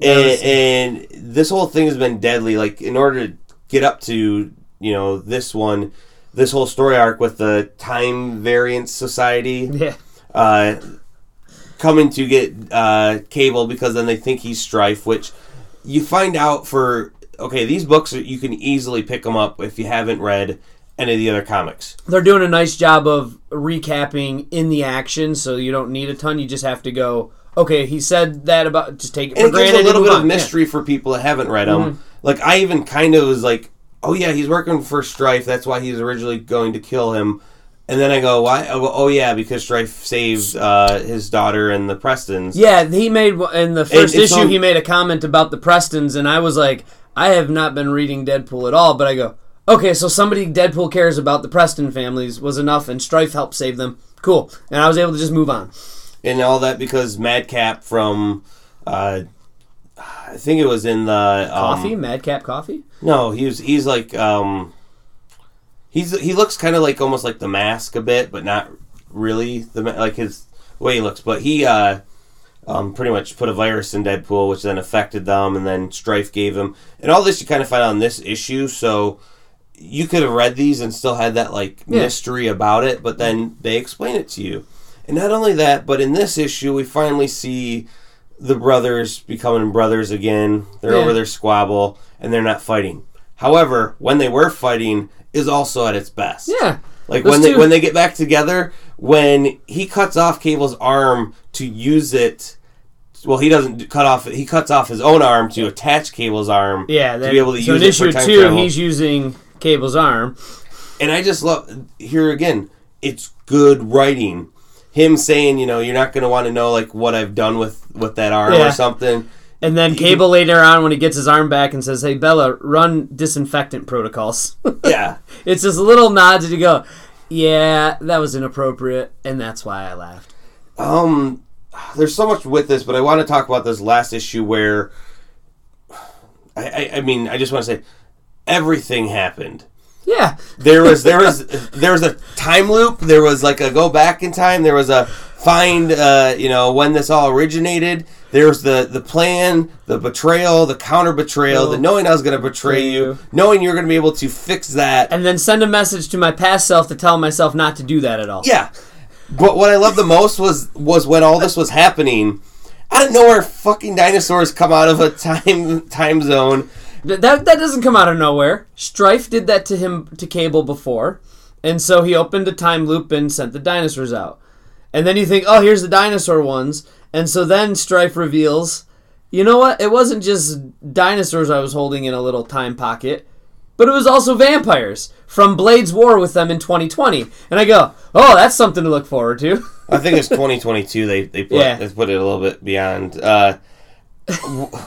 And, and this whole thing has been deadly. Like, in order to get up to, you know, this one, this whole story arc with the Time Variance Society. Yeah. Uh... coming to get uh, Cable because then they think he's Strife, which you find out for... Okay, these books, are, you can easily pick them up if you haven't read any of the other comics. They're doing a nice job of recapping in the action, so you don't need a ton. You just have to go, okay, he said that about... Just take it and for granted. And a little bit of mystery yeah. for people that haven't read them. Mm-hmm. Like, I even kind of was like, oh yeah, he's working for Strife. That's why he's originally going to kill him. And then I go, why? I go, oh, yeah, because Strife saved uh, his daughter and the Prestons. Yeah, he made, in the first and, and issue, so, he made a comment about the Prestons, and I was like, I have not been reading Deadpool at all, but I go, okay, so somebody Deadpool cares about the Preston families was enough, and Strife helped save them. Cool. And I was able to just move on. And all that because Madcap from, uh, I think it was in the... Coffee? Um, Madcap Coffee? No, he was, he's like... Um, He's he looks kind of like almost like the Mask a bit, but not really the like his way he looks. But he uh, um, pretty much put a virus in Deadpool, which then affected them, and then Strife gave him. And all this you kind of find out in this issue, so you could have read these and still had that like yeah. mystery about it. But then they explain it to you, and not only that, but in this issue we finally see the brothers becoming brothers again. They're yeah. over their squabble, and they're not fighting. However, when they were fighting. Is also at its best. Yeah. Like when they, when they get back together, when he cuts off Cable's arm to use it, well, he doesn't cut off, he cuts off his own arm to attach Cable's arm yeah, that, to be able to so use it for time two, travel. So in issue two, he's using Cable's arm. And I just love, here again, it's good writing. Him saying, you know, you're not going to want to know like what I've done with, with that arm yeah. or something. And then Cable later on, when he gets his arm back and says, hey, Bella, run disinfectant protocols. Yeah. It's this little nod to go, yeah, that was inappropriate, and that's why I laughed. Um, there's so much with this, but I want to talk about this last issue where, I, I, I mean, I just want to say, everything happened. Yeah. There was there was there was a time loop. There was like a go back in time. There was a find uh, you know when this all originated. There was the the plan, the betrayal, the counter betrayal, oh. the knowing I was going to betray you, knowing you're going to be able to fix that, and then send a message to my past self to tell myself not to do that at all. Yeah. But what I loved the most was was when all this was happening. I didn't know where fucking dinosaurs come out of a time time zone. That that doesn't come out of nowhere. Strife did that to him, to Cable before, and so he opened a time loop and sent the dinosaurs out. And then you think, oh, here's the dinosaur ones. And so then Strife reveals, you know what? It wasn't just dinosaurs I was holding in a little time pocket, but it was also vampires from Blade's War with them in twenty twenty. And I go, oh, that's something to look forward to. I think it's twenty twenty-two. They they put, yeah. they put it a little bit beyond. Uh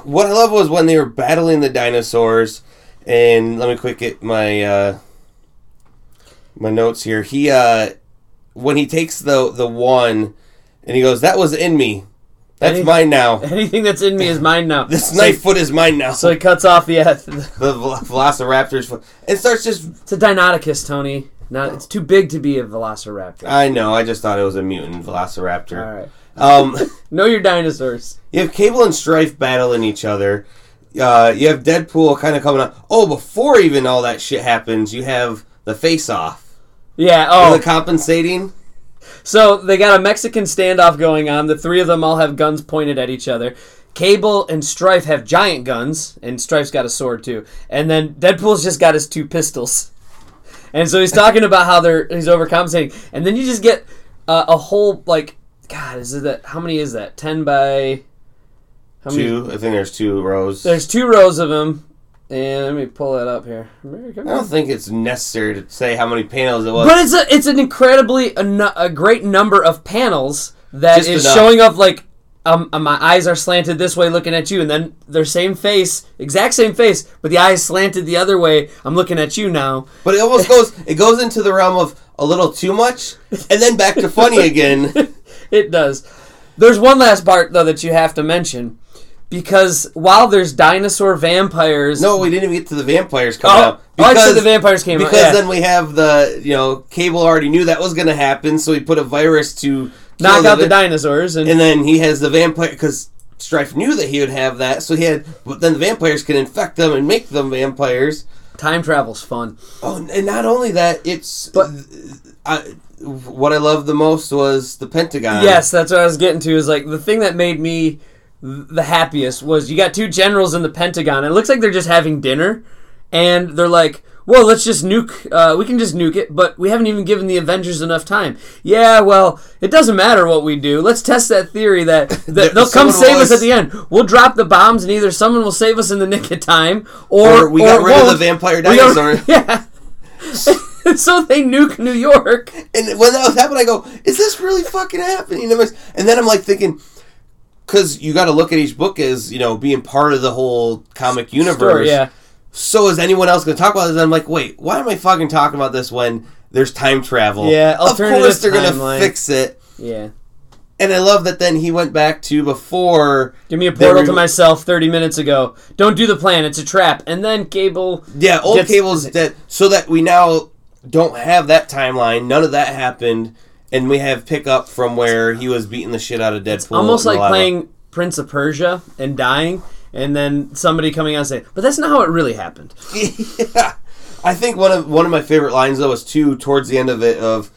What I love was when they were battling the dinosaurs, and let me quick get my uh, my notes here. He uh, when he takes the the one, and he goes, "That was in me," That's anything, mine now. Anything that's in me is mine now. This so knife he, foot is mine now. So he cuts off the uh, the, the Velociraptor's foot. It starts just. It's a Deinonychus, Tony. Not. It's too big to be a Velociraptor. I know. I just thought it was a mutant Velociraptor. All right. Um, know your dinosaurs. You have Cable and Strife battling each other. Uh, you have Deadpool kind of coming up. Oh, before even all that shit happens, you have the face-off. Yeah. Oh, the compensating. So they got a Mexican standoff going on. The three of them all have guns pointed at each other. Cable and Strife have giant guns, and Strife's got a sword too. And then Deadpool's just got his two pistols. And so he's talking about how they're he's overcompensating. And then you just get uh, a whole like God is it that how many is that ten by how many? Two? I think there's two rows. There's two rows of them. And let me pull that up here. America, I don't think it's necessary to say how many panels it was. But it's a, it's an incredibly a, a great number of panels that just is enough. Showing up like um, my eyes are slanted this way looking at you, and then their same face, exact same face, but the eyes slanted the other way. I'm looking at you now. But it almost goes it goes into the realm of a little too much, and then back to funny again. It does. There's one last part though that you have to mention. Because while there's dinosaur vampires... No, we didn't even get to the vampires coming oh, out. Because, oh, I said the vampires came out. Because yeah. Then we have the, you know, Cable already knew that was going to happen, so he put a virus to... Knock out the, the dinosaurs. And, and then he has the vampire... Because Strife knew that he would have that, so he had... But then the vampires can infect them and make them vampires. Time travel's fun. Oh, and not only that, it's... But... I, what I loved the most was the Pentagon. Yes, that's what I was getting to. Is like, the thing that made me... the happiest was you got two generals in the Pentagon. It looks like they're just having dinner, and they're like, well, let's just nuke, uh, we can just nuke it, but we haven't even given the Avengers enough time. Yeah, well, it doesn't matter what we do. Let's test that theory that, that they'll come save us at the end. We'll drop the bombs, and either someone will save us in the nick of time, or... or we got or, rid well, of the vampire dinosaur. Got, yeah. So they nuke New York. And when that was happening, I go, is this really fucking happening? And then I'm like thinking... Because you got to look at each book as, you know, being part of the whole comic universe. Story, yeah. So is anyone else going to talk about this? And I'm like, wait, why am I fucking talking about this when there's time travel? Yeah, of course they're going to fix it. Yeah. And I love that then he went back to before... Give me a portal were... to myself thirty minutes ago. Don't do the plan. It's a trap. And then Cable... Yeah, old gets... Cable's dead. So that we now don't have that timeline. None of that happened. And we have pickup from where he was beating the shit out of Deadpool. It's almost like playing Prince of Persia and dying, and then somebody coming out and saying, but that's not how it really happened. Yeah. I think one of one of my favorite lines, though, was, too, towards the end of it, of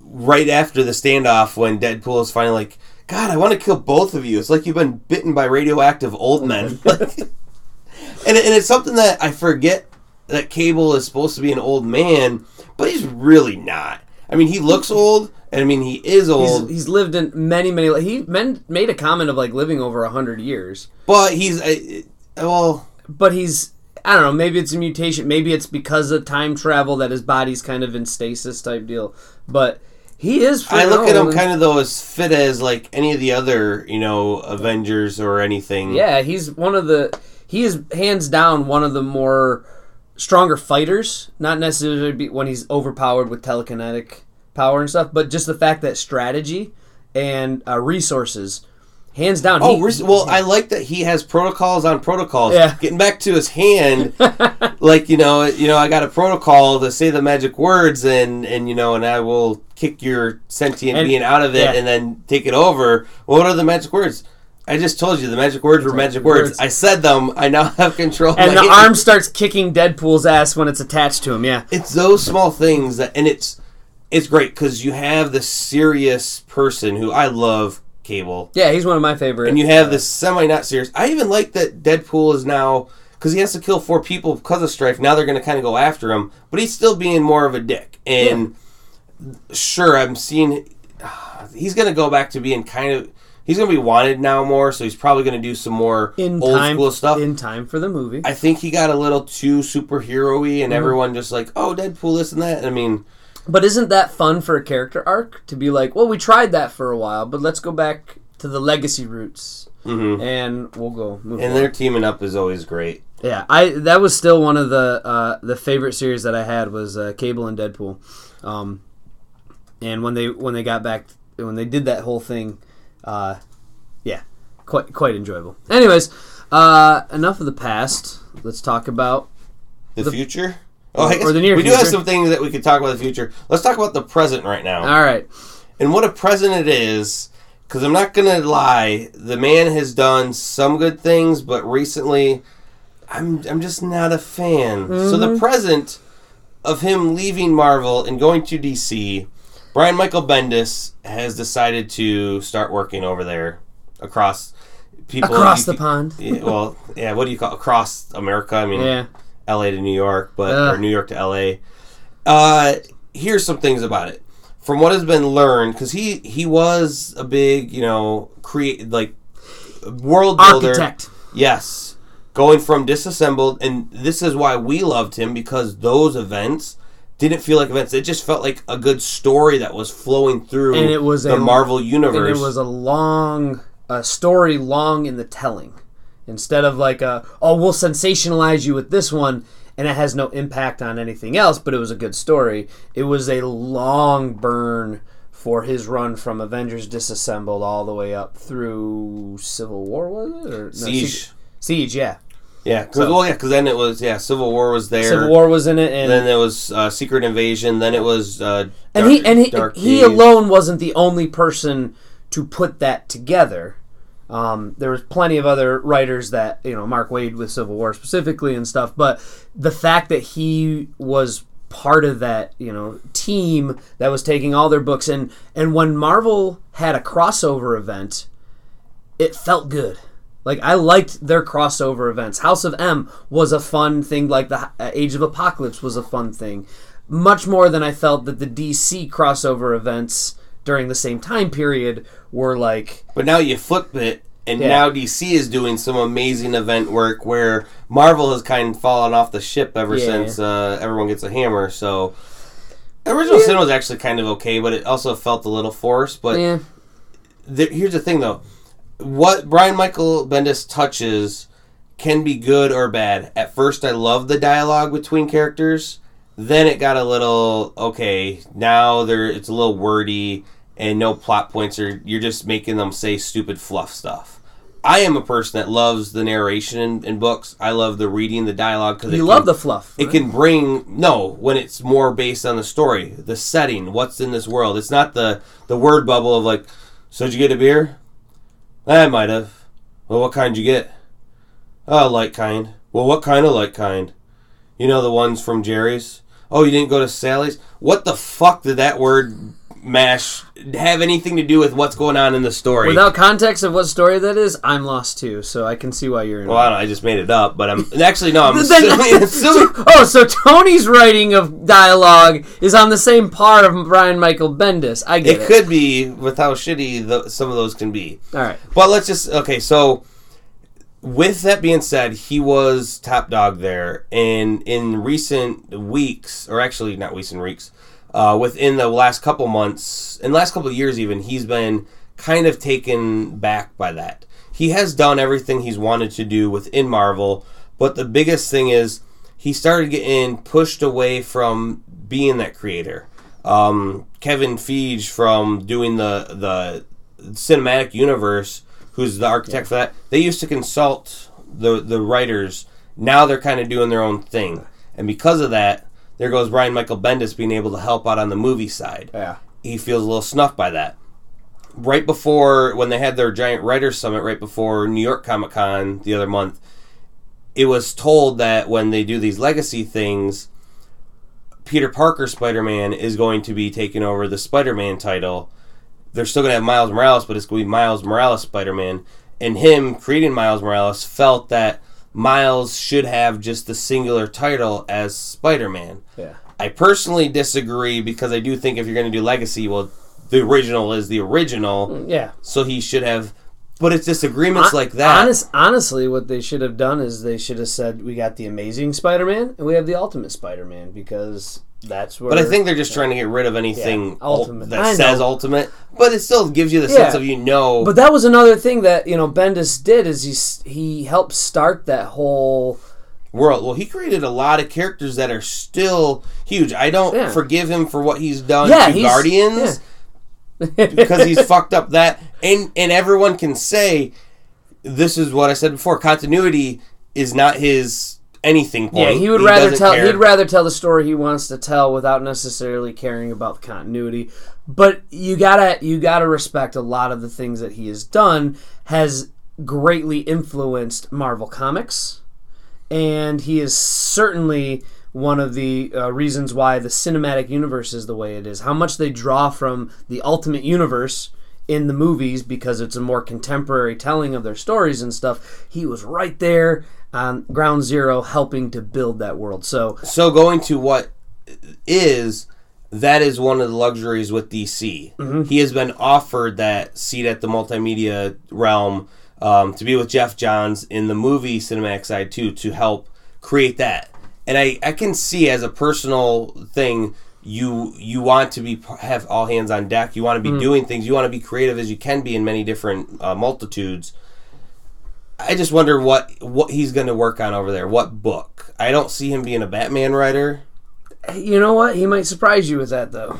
right after the standoff when Deadpool is finally like, God, I want to kill both of you. It's like you've been bitten by radioactive old men. Like, and, and it's something that I forget that Cable is supposed to be an old man, but he's really not. I mean, he looks old, and I mean, he is old. He's, he's lived in many, many... He men, made a comment of, like, living over one hundred years. But he's... Uh, well... But he's... I don't know, maybe it's a mutation. Maybe it's because of time travel that his body's kind of in stasis type deal. But he is... I look old. At him kind of, though, as fit as, like, any of the other, you know, Avengers or anything. Yeah, he's one of the... He is, hands down, one of the more... stronger fighters, not necessarily when he's overpowered with telekinetic power and stuff, but just the fact that strategy and uh, resources, hands down. Oh, he, well, I like that he has protocols on protocols. Yeah. Getting back to his hand, like, you know, you know, I got a protocol to say the magic words, and, and you know, and I will kick your sentient and, being out of it yeah. and then take it over. Well, what are the magic words? I just told you the magic words were magic words. words. I said them. I now have control. And the arm starts kicking Deadpool's ass when it's attached to him. Yeah, it's those small things that, and it's it's great because you have the serious person who I love, Cable. Yeah, he's one of my favorites. And you have this semi not serious. I even like that Deadpool is now because he has to kill four people because of Strife. Now they're going to kind of go after him, but he's still being more of a dick. And yeah. sure, I'm seeing uh, he's going to go back to being kind of. He's going to be wanted now more, so he's probably going to do some more in old time, school stuff. In time for the movie. I think he got a little too superhero-y, and mm. everyone just like, oh, Deadpool, this and that. I mean... But isn't that fun for a character arc? To be like, well, we tried that for a while, but let's go back to the legacy roots, mm-hmm. and we'll go move And on. Their teaming up is always great. Yeah, I that was still one of the uh, the favorite series that I had was uh, Cable and Deadpool. Um, and when they when they got back, when they did that whole thing... Uh, yeah, quite quite enjoyable. Anyways, uh, enough of the past. Let's talk about the, the future. Oh, I guess or the near we future. do have some things that we could talk about the future. Let's talk about the present right now. All right. And what a present it is, because I'm not going to lie, the man has done some good things, but recently I'm I'm just not a fan. Mm-hmm. So the present of him leaving Marvel and going to D C, Brian Michael Bendis has decided to start working over there across people. Across the pond. Yeah, well, yeah, what do you call it? Across America? I mean, yeah. L A to New York, but uh. or New York to L A. Uh, here's some things about it. From what has been learned, because he, he was a big, you know, create like world builder. Architect. Yes. Going from Disassembled, and this is why we loved him, because those events didn't feel like events. It just felt like a good story that was flowing through and it was the a, Marvel universe. And it was a long a story long in the telling. Instead of like, a, oh, we'll sensationalize you with this one, and it has no impact on anything else, but it was a good story. It was a long burn for his run from Avengers Disassembled all the way or through Civil War, was it? Or, no, Siege. Siege. Siege, yeah. Yeah, because so, well, yeah, then it was, yeah, Civil War was there. Civil War was in it. And then there was uh, Secret Invasion. Then it was uh, Dark And he, and he, Dark he alone wasn't the only person to put that together. Um, there was plenty of other writers that, you know, Mark Waid with Civil War specifically and stuff, but the fact that he was part of that, you know, team that was taking all their books, and, and when Marvel had a crossover event, it felt good. Like, I liked their crossover events. House of M was a fun thing, like the Age of Apocalypse was a fun thing, much more than I felt that the D C crossover events during the same time period were like... But now you flip it, and yeah. now D C is doing some amazing event work where Marvel has kind of fallen off the ship ever yeah. since uh, Everyone Gets a Hammer, so... Original yeah. Sin was actually kind of okay, but it also felt a little forced, but... Yeah. Th- here's the thing, though. What Brian Michael Bendis touches can be good or bad. At first, I loved the dialogue between characters... Then it got a little, okay, now they're, it's a little wordy and no plot points, or you're just making them say stupid fluff stuff. I am a person that loves the narration in, in books. I love the reading, the dialogue. Cause you can, love the fluff. Right? It can bring, no, when it's more based on the story, the setting, what's in this world. It's not the, the word bubble of like, so did you get a beer? I might have. Well, what kind did you get? Oh, light kind. Well, what kind of light kind? You know, the ones from Jerry's? Oh, you didn't go to Sally's? What the fuck did that word mash have anything to do with what's going on in the story? Without context of what story that is, I'm lost too, so I can see why you're in Well, I don't know, I just made it up, but I'm... Actually, no, I'm assuming... assuming oh, so Tony's writing of dialogue is on the same par of Brian Michael Bendis. I get it. It could be, with how shitty the, some of those can be. All right. But let's just... Okay, so... With that being said, he was top dog there, and in recent weeks, or actually not recent weeks, uh, within the last couple months, and last couple of years even, he's been kind of taken back by that. He has done everything he's wanted to do within Marvel, but the biggest thing is he started getting pushed away from being that creator. Um, Kevin Feige from doing the the cinematic universe, who's the architect yeah. for that, they used to consult the the writers. Now they're kind of doing their own thing. And because of that, there goes Brian Michael Bendis being able to help out on the movie side. Yeah. He feels a little snuffed by that. Right before, when they had their giant writer's summit right before New York Comic Con the other month, it was told that when they do these legacy things, Peter Parker Spider-Man is going to be taking over the Spider-Man title. They're still going to have Miles Morales, but it's going to be Miles Morales Spider-Man. And him creating Miles Morales felt that Miles should have just the singular title as Spider-Man. Yeah. I personally disagree, because I do think if you're going to do Legacy, well, the original is the original. Yeah. So he should have... But it's disagreements Hon- like that. Honest, honestly, what they should have done is they should have said, we got the Amazing Spider-Man, and we have the Ultimate Spider-Man, because... That's where, but I think they're just trying to get rid of anything yeah, ultimate. that says ultimate. But it still gives you the yeah. sense of, you know. But that was another thing that, you know, Bendis did, is he he helped start that whole world. Well, he created a lot of characters that are still huge. I don't yeah. forgive him for what he's done yeah, to he's, Guardians yeah. because he's fucked up that, and and everyone can say this is what I said before. Continuity is not his anything point. Yeah, he would he rather tell. Care. He'd rather tell the story he wants to tell without necessarily caring about the continuity. But you gotta you gotta respect a lot of the things that he has done has greatly influenced Marvel Comics, and he is certainly one of the uh, reasons why the cinematic universe is the way it is. How much they draw from the Ultimate Universe in the movies because it's a more contemporary telling of their stories and stuff. He was right there on ground zero helping to build that world. So, so going to what is, that is one of the luxuries with D C. Mm-hmm. He has been offered that seat at the multimedia realm um, to be with Jeff Johns in the movie cinematic side too, to help create that. And I, I can see as a personal thing, you you want to be have all hands on deck. You want to be mm. doing things. You want to be creative as you can be in many different uh, multitudes. I just wonder what, what he's going to work on over there. What book? I don't see him being a Batman writer. You know what? He might surprise you with that, though.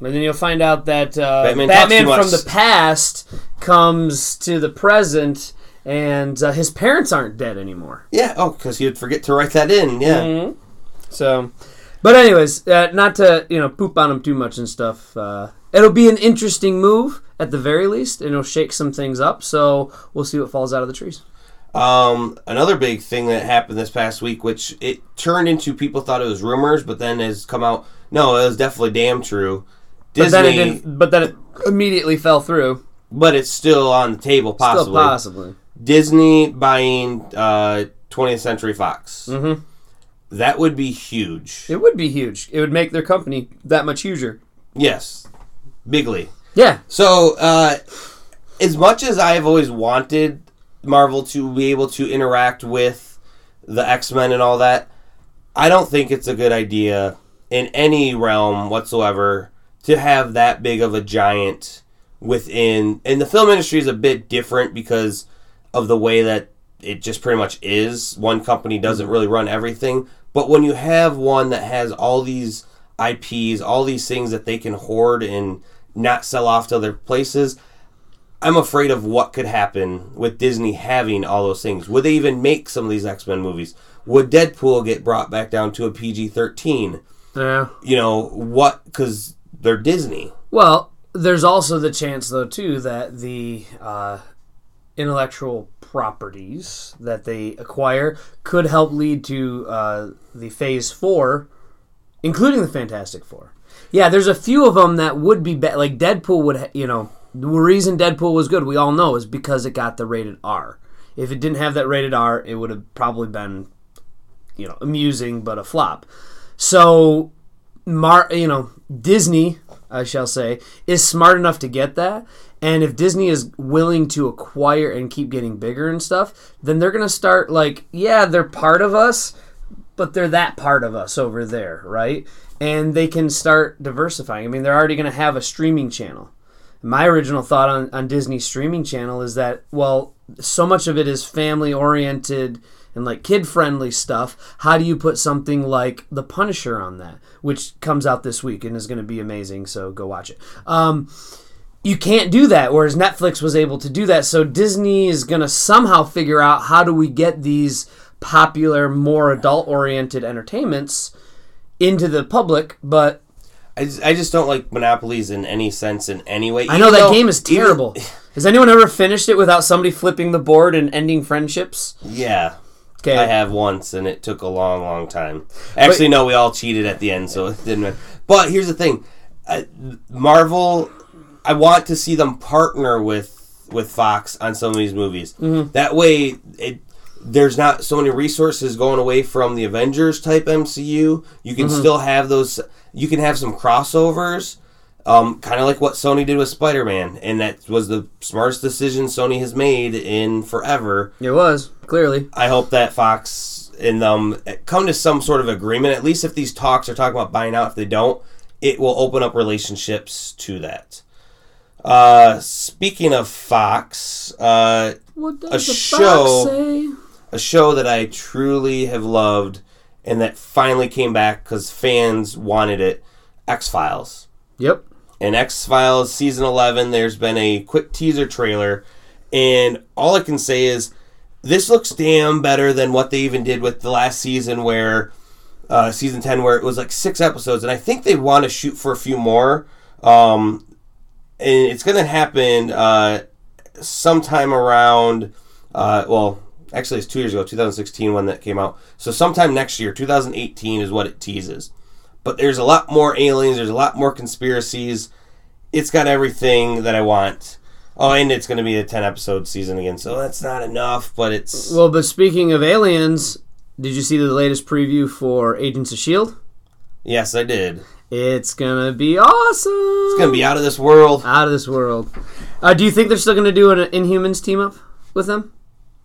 And then you'll find out that uh, Batman, Batman from the past comes to the present. And uh, his parents aren't dead anymore. Yeah, oh, because he would forget to write that in, yeah. Mm-hmm. So, but anyways, uh, not to, you know, poop on him too much and stuff. Uh, it'll be an interesting move, at the very least, and it'll shake some things up, so we'll see what falls out of the trees. Um, another big thing that happened this past week, which it turned into people thought it was rumors, but then has come out, no, it was definitely damn true. Disney, but then it didn't, but then it immediately fell through. But it's still on the table, possibly. Still possibly. Disney buying uh, twentieth Century Fox. Mm-hmm. That would be huge. It would be huge. It would make their company that much huger. Yes. Bigly. Yeah. So, uh, as much as I've always wanted Marvel to be able to interact with the X-Men and all that, I don't think it's a good idea in any realm whatsoever to have that big of a giant within. And the film industry is a bit different because of the way that it just pretty much is. One company doesn't really run everything. But when you have one that has all these I Ps, all these things that they can hoard and not sell off to other places, I'm afraid of what could happen with Disney having all those things. Would they even make some of these X-Men movies? Would Deadpool get brought back down to a P G thirteen? Yeah. You know, what? Because they're Disney. Well, there's also the chance, though, too, that the Uh intellectual properties that they acquire could help lead to uh, the Phase Four, including the Fantastic Four. Yeah, there's a few of them that would be bad. Like Deadpool would, ha- you know, the reason Deadpool was good, we all know, is because it got the rated R. If it didn't have that rated R, it would have probably been, you know, amusing but a flop. So, Mar, you know, Disney, I shall say, is smart enough to get that. And if Disney is willing to acquire and keep getting bigger and stuff, then they're going to start like, yeah, they're part of us, but they're that part of us over there, right? And they can start diversifying. I mean, they're already going to have a streaming channel. My original thought on, on Disney's streaming channel is that, well, so much of it is family-oriented and like kid-friendly stuff. How do you put something like The Punisher on that, which comes out this week and is going to be amazing, so go watch it. Um... You can't do that, whereas Netflix was able to do that. So Disney is going to somehow figure out how do we get these popular, more adult-oriented entertainments into the public, but I just, I just don't like monopolies in any sense, in any way. I know that game is terrible. Even, has anyone ever finished it without somebody flipping the board and ending friendships? Yeah. Okay. I have once, and it took a long, long time. Actually, but, no, we all cheated at the end, so it didn't matter. But here's the thing. Uh, Marvel, I want to see them partner with with Fox on some of these movies. Mm-hmm. That way, it, there's not so many resources going away from the Avengers type M C U. You can mm-hmm. still have those. You can have some crossovers, um, kind of like what Sony did with Spider-Man, and that was the smartest decision Sony has made in forever. It was, clearly. I hope that Fox and them come to some sort of agreement. At least if these talks are talking about buying out, if they don't, it will open up relationships to that. Uh, speaking of Fox, uh, what does a the show, Fox say? A show that I truly have loved and that finally came back because fans wanted it, X-Files. Yep. And X-Files season eleven, there's been a quick teaser trailer And all I can say is this looks damn better than what they even did with the last season where uh, season ten, where it was like six episodes. And I think they want to shoot for a few more. Um, and it's going to happen uh, sometime around, uh, well, actually it's two years ago, two thousand sixteen when that came out. So sometime next year, two thousand eighteen is what it teases. But there's a lot more aliens. There's a lot more conspiracies. It's got everything that I want. Oh, and it's going to be a ten-episode season again, so that's not enough, but it's... Well, but speaking of aliens, did you see the latest preview for Agents of S H I E L D? Yes, I did. It's going to be awesome! It's going to be out of this world. Out of this world. Uh, do you think they're still going to do an Inhumans team-up with them?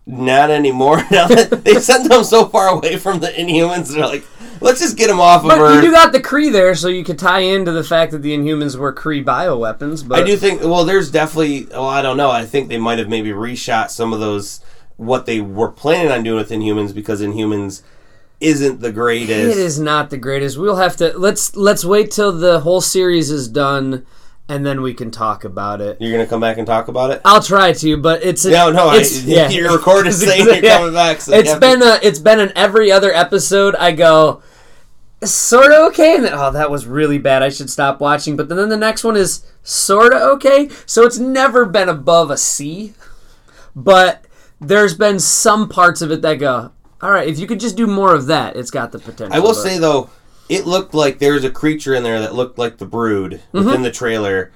Not anymore. Now that they sent them so far away from the Inhumans, they're like, let's just get them off of but Earth. But you got the Kree there, so you could tie into the fact that the Inhumans were Kree bioweapons. But I do think, well, there's definitely, well, I don't know. I think they might have maybe reshot some of those, what they were planning on doing with Inhumans, because Inhumans isn't the greatest. It is not the greatest. We'll have to, let's let's wait till the whole series is done, and then we can talk about it. You're going to come back and talk about it? I'll try to, but it's... A, no, no, it's, I, yeah. Your record is saying you're yeah. coming back. So it's been to... a, it's been in every other episode I go, sort of okay, and then, oh, that was really bad, I should stop watching. But then the next one is sort of okay, so it's never been above a C. But there's been some parts of it that go, all right, if you could just do more of that, it's got the potential. I will but. say, though... It looked like there's a creature in there that looked like the Brood within mm-hmm. the trailer.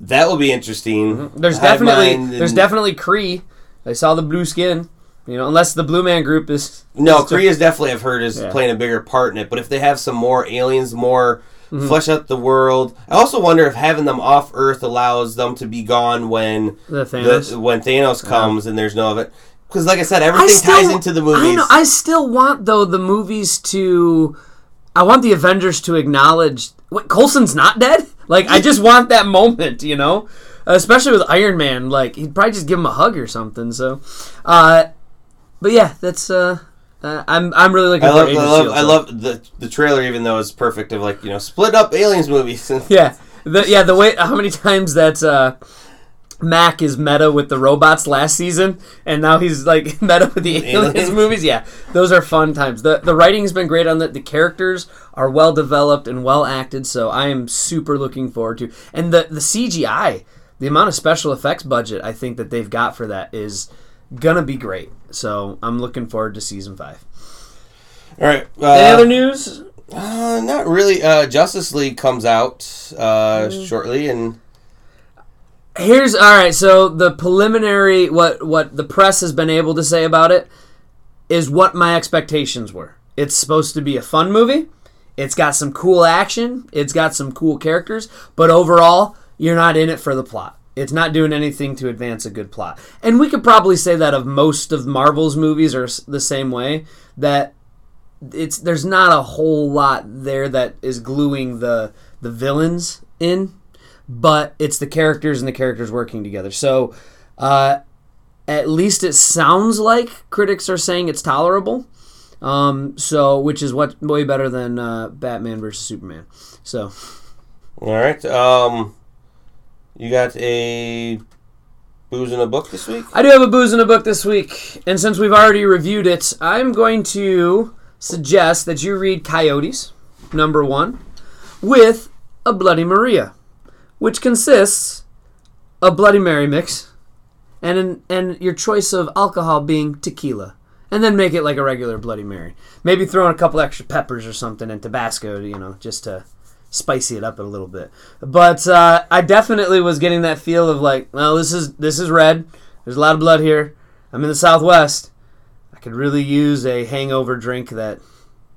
That will be interesting. Mm-hmm. There's definitely and... there's definitely Kree. I saw the blue skin. You know, unless the Blue Man Group is no is Kree is definitely I've heard is yeah. playing a bigger part in it. But if they have some more aliens, more mm-hmm. flesh out the world. I also wonder if having them off Earth allows them to be gone when the Thanos the, when Thanos comes yeah. and there's no of it. Because like I said, everything I still, ties into the movies. I know, I still want though the movies to. I want the Avengers to acknowledge... Wait, Coulson's not dead? Like, I just want that moment, you know? Uh, especially with Iron Man. Like, he'd probably just give him a hug or something, so... Uh, but yeah, that's... Uh, uh, I'm I'm really looking I love, for I love, I love the the trailer, even though it's perfect, of, like, you know, split up aliens movies. yeah. The, yeah, the way... How many times that's... Uh, Mac is meta with the robots last season, and now he's like meta with the aliens movies. Yeah, those are fun times. The The writing's been great on that. The characters are well developed and well acted, so I am super looking forward to. And the, the C G I, the amount of special effects budget I think that they've got for that is gonna be great. So I'm looking forward to season five. All right. Uh, Any other news? Uh, not really. Uh, Justice League comes out uh, mm. shortly, and. Here's all right. So the preliminary, what what the press has been able to say about it, is what my expectations were. It's supposed to be a fun movie. It's got some cool action. It's got some cool characters. But overall, you're not in it for the plot. It's not doing anything to advance a good plot. And we could probably say that of most of Marvel's movies are the same way. That it's there's not a whole lot there that is gluing the the villains in. But it's the characters and the characters working together. So uh, at least it sounds like critics are saying it's tolerable. Um, so which is what way better than uh, Batman versus Superman. So, all right. Um, you got a booze in a book this week? I do have a booze in a book this week, and since we've already reviewed it, I'm going to suggest that you read Coyotes number one with a Bloody Maria. Which consists of Bloody Mary mix and an, and your choice of alcohol being tequila. And then make it like a regular Bloody Mary. Maybe throw in a couple extra peppers or something and Tabasco, you know, just to spicy it up a little bit. But uh, I definitely was getting that feel of like, well, this is this is red. There's a lot of blood here. I'm in the Southwest. I could really use a hangover drink that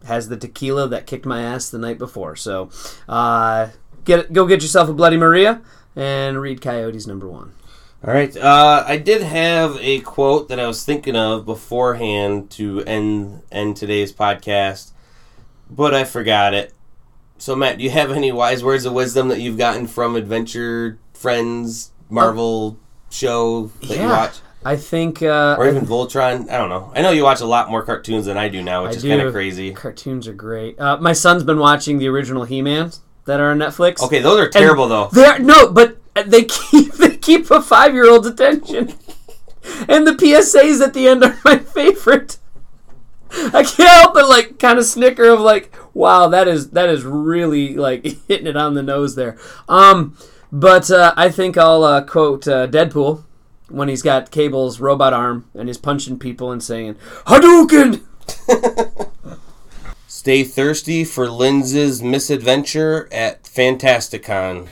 has the tequila that kicked my ass the night before. So, uh... Get Go get yourself a Bloody Maria and read Coyotes number one. All right. Uh, I did have a quote that I was thinking of beforehand to end end today's podcast, but I forgot it. So, Matt, do you have any wise words of wisdom that you've gotten from Adventure, Friends, Marvel oh. show that yeah. you watch? I think... Uh, or even I, Voltron. I don't know. I know you watch a lot more cartoons than I do now, which I is kind of crazy. Cartoons are great. Uh, my son's been watching the original He-Man. That are on Netflix. Okay, those are terrible and though. They're no, but they keep they keep a five year old's attention. And the P S As at the end are my favorite. I can't help but like kind of snicker of like, wow, that is that is really like hitting it on the nose there. Um, but uh, I think I'll uh, quote uh, Deadpool when he's got Cable's robot arm and he's punching people and saying Hadouken. Stay thirsty for Linz's misadventure at Fantasticon.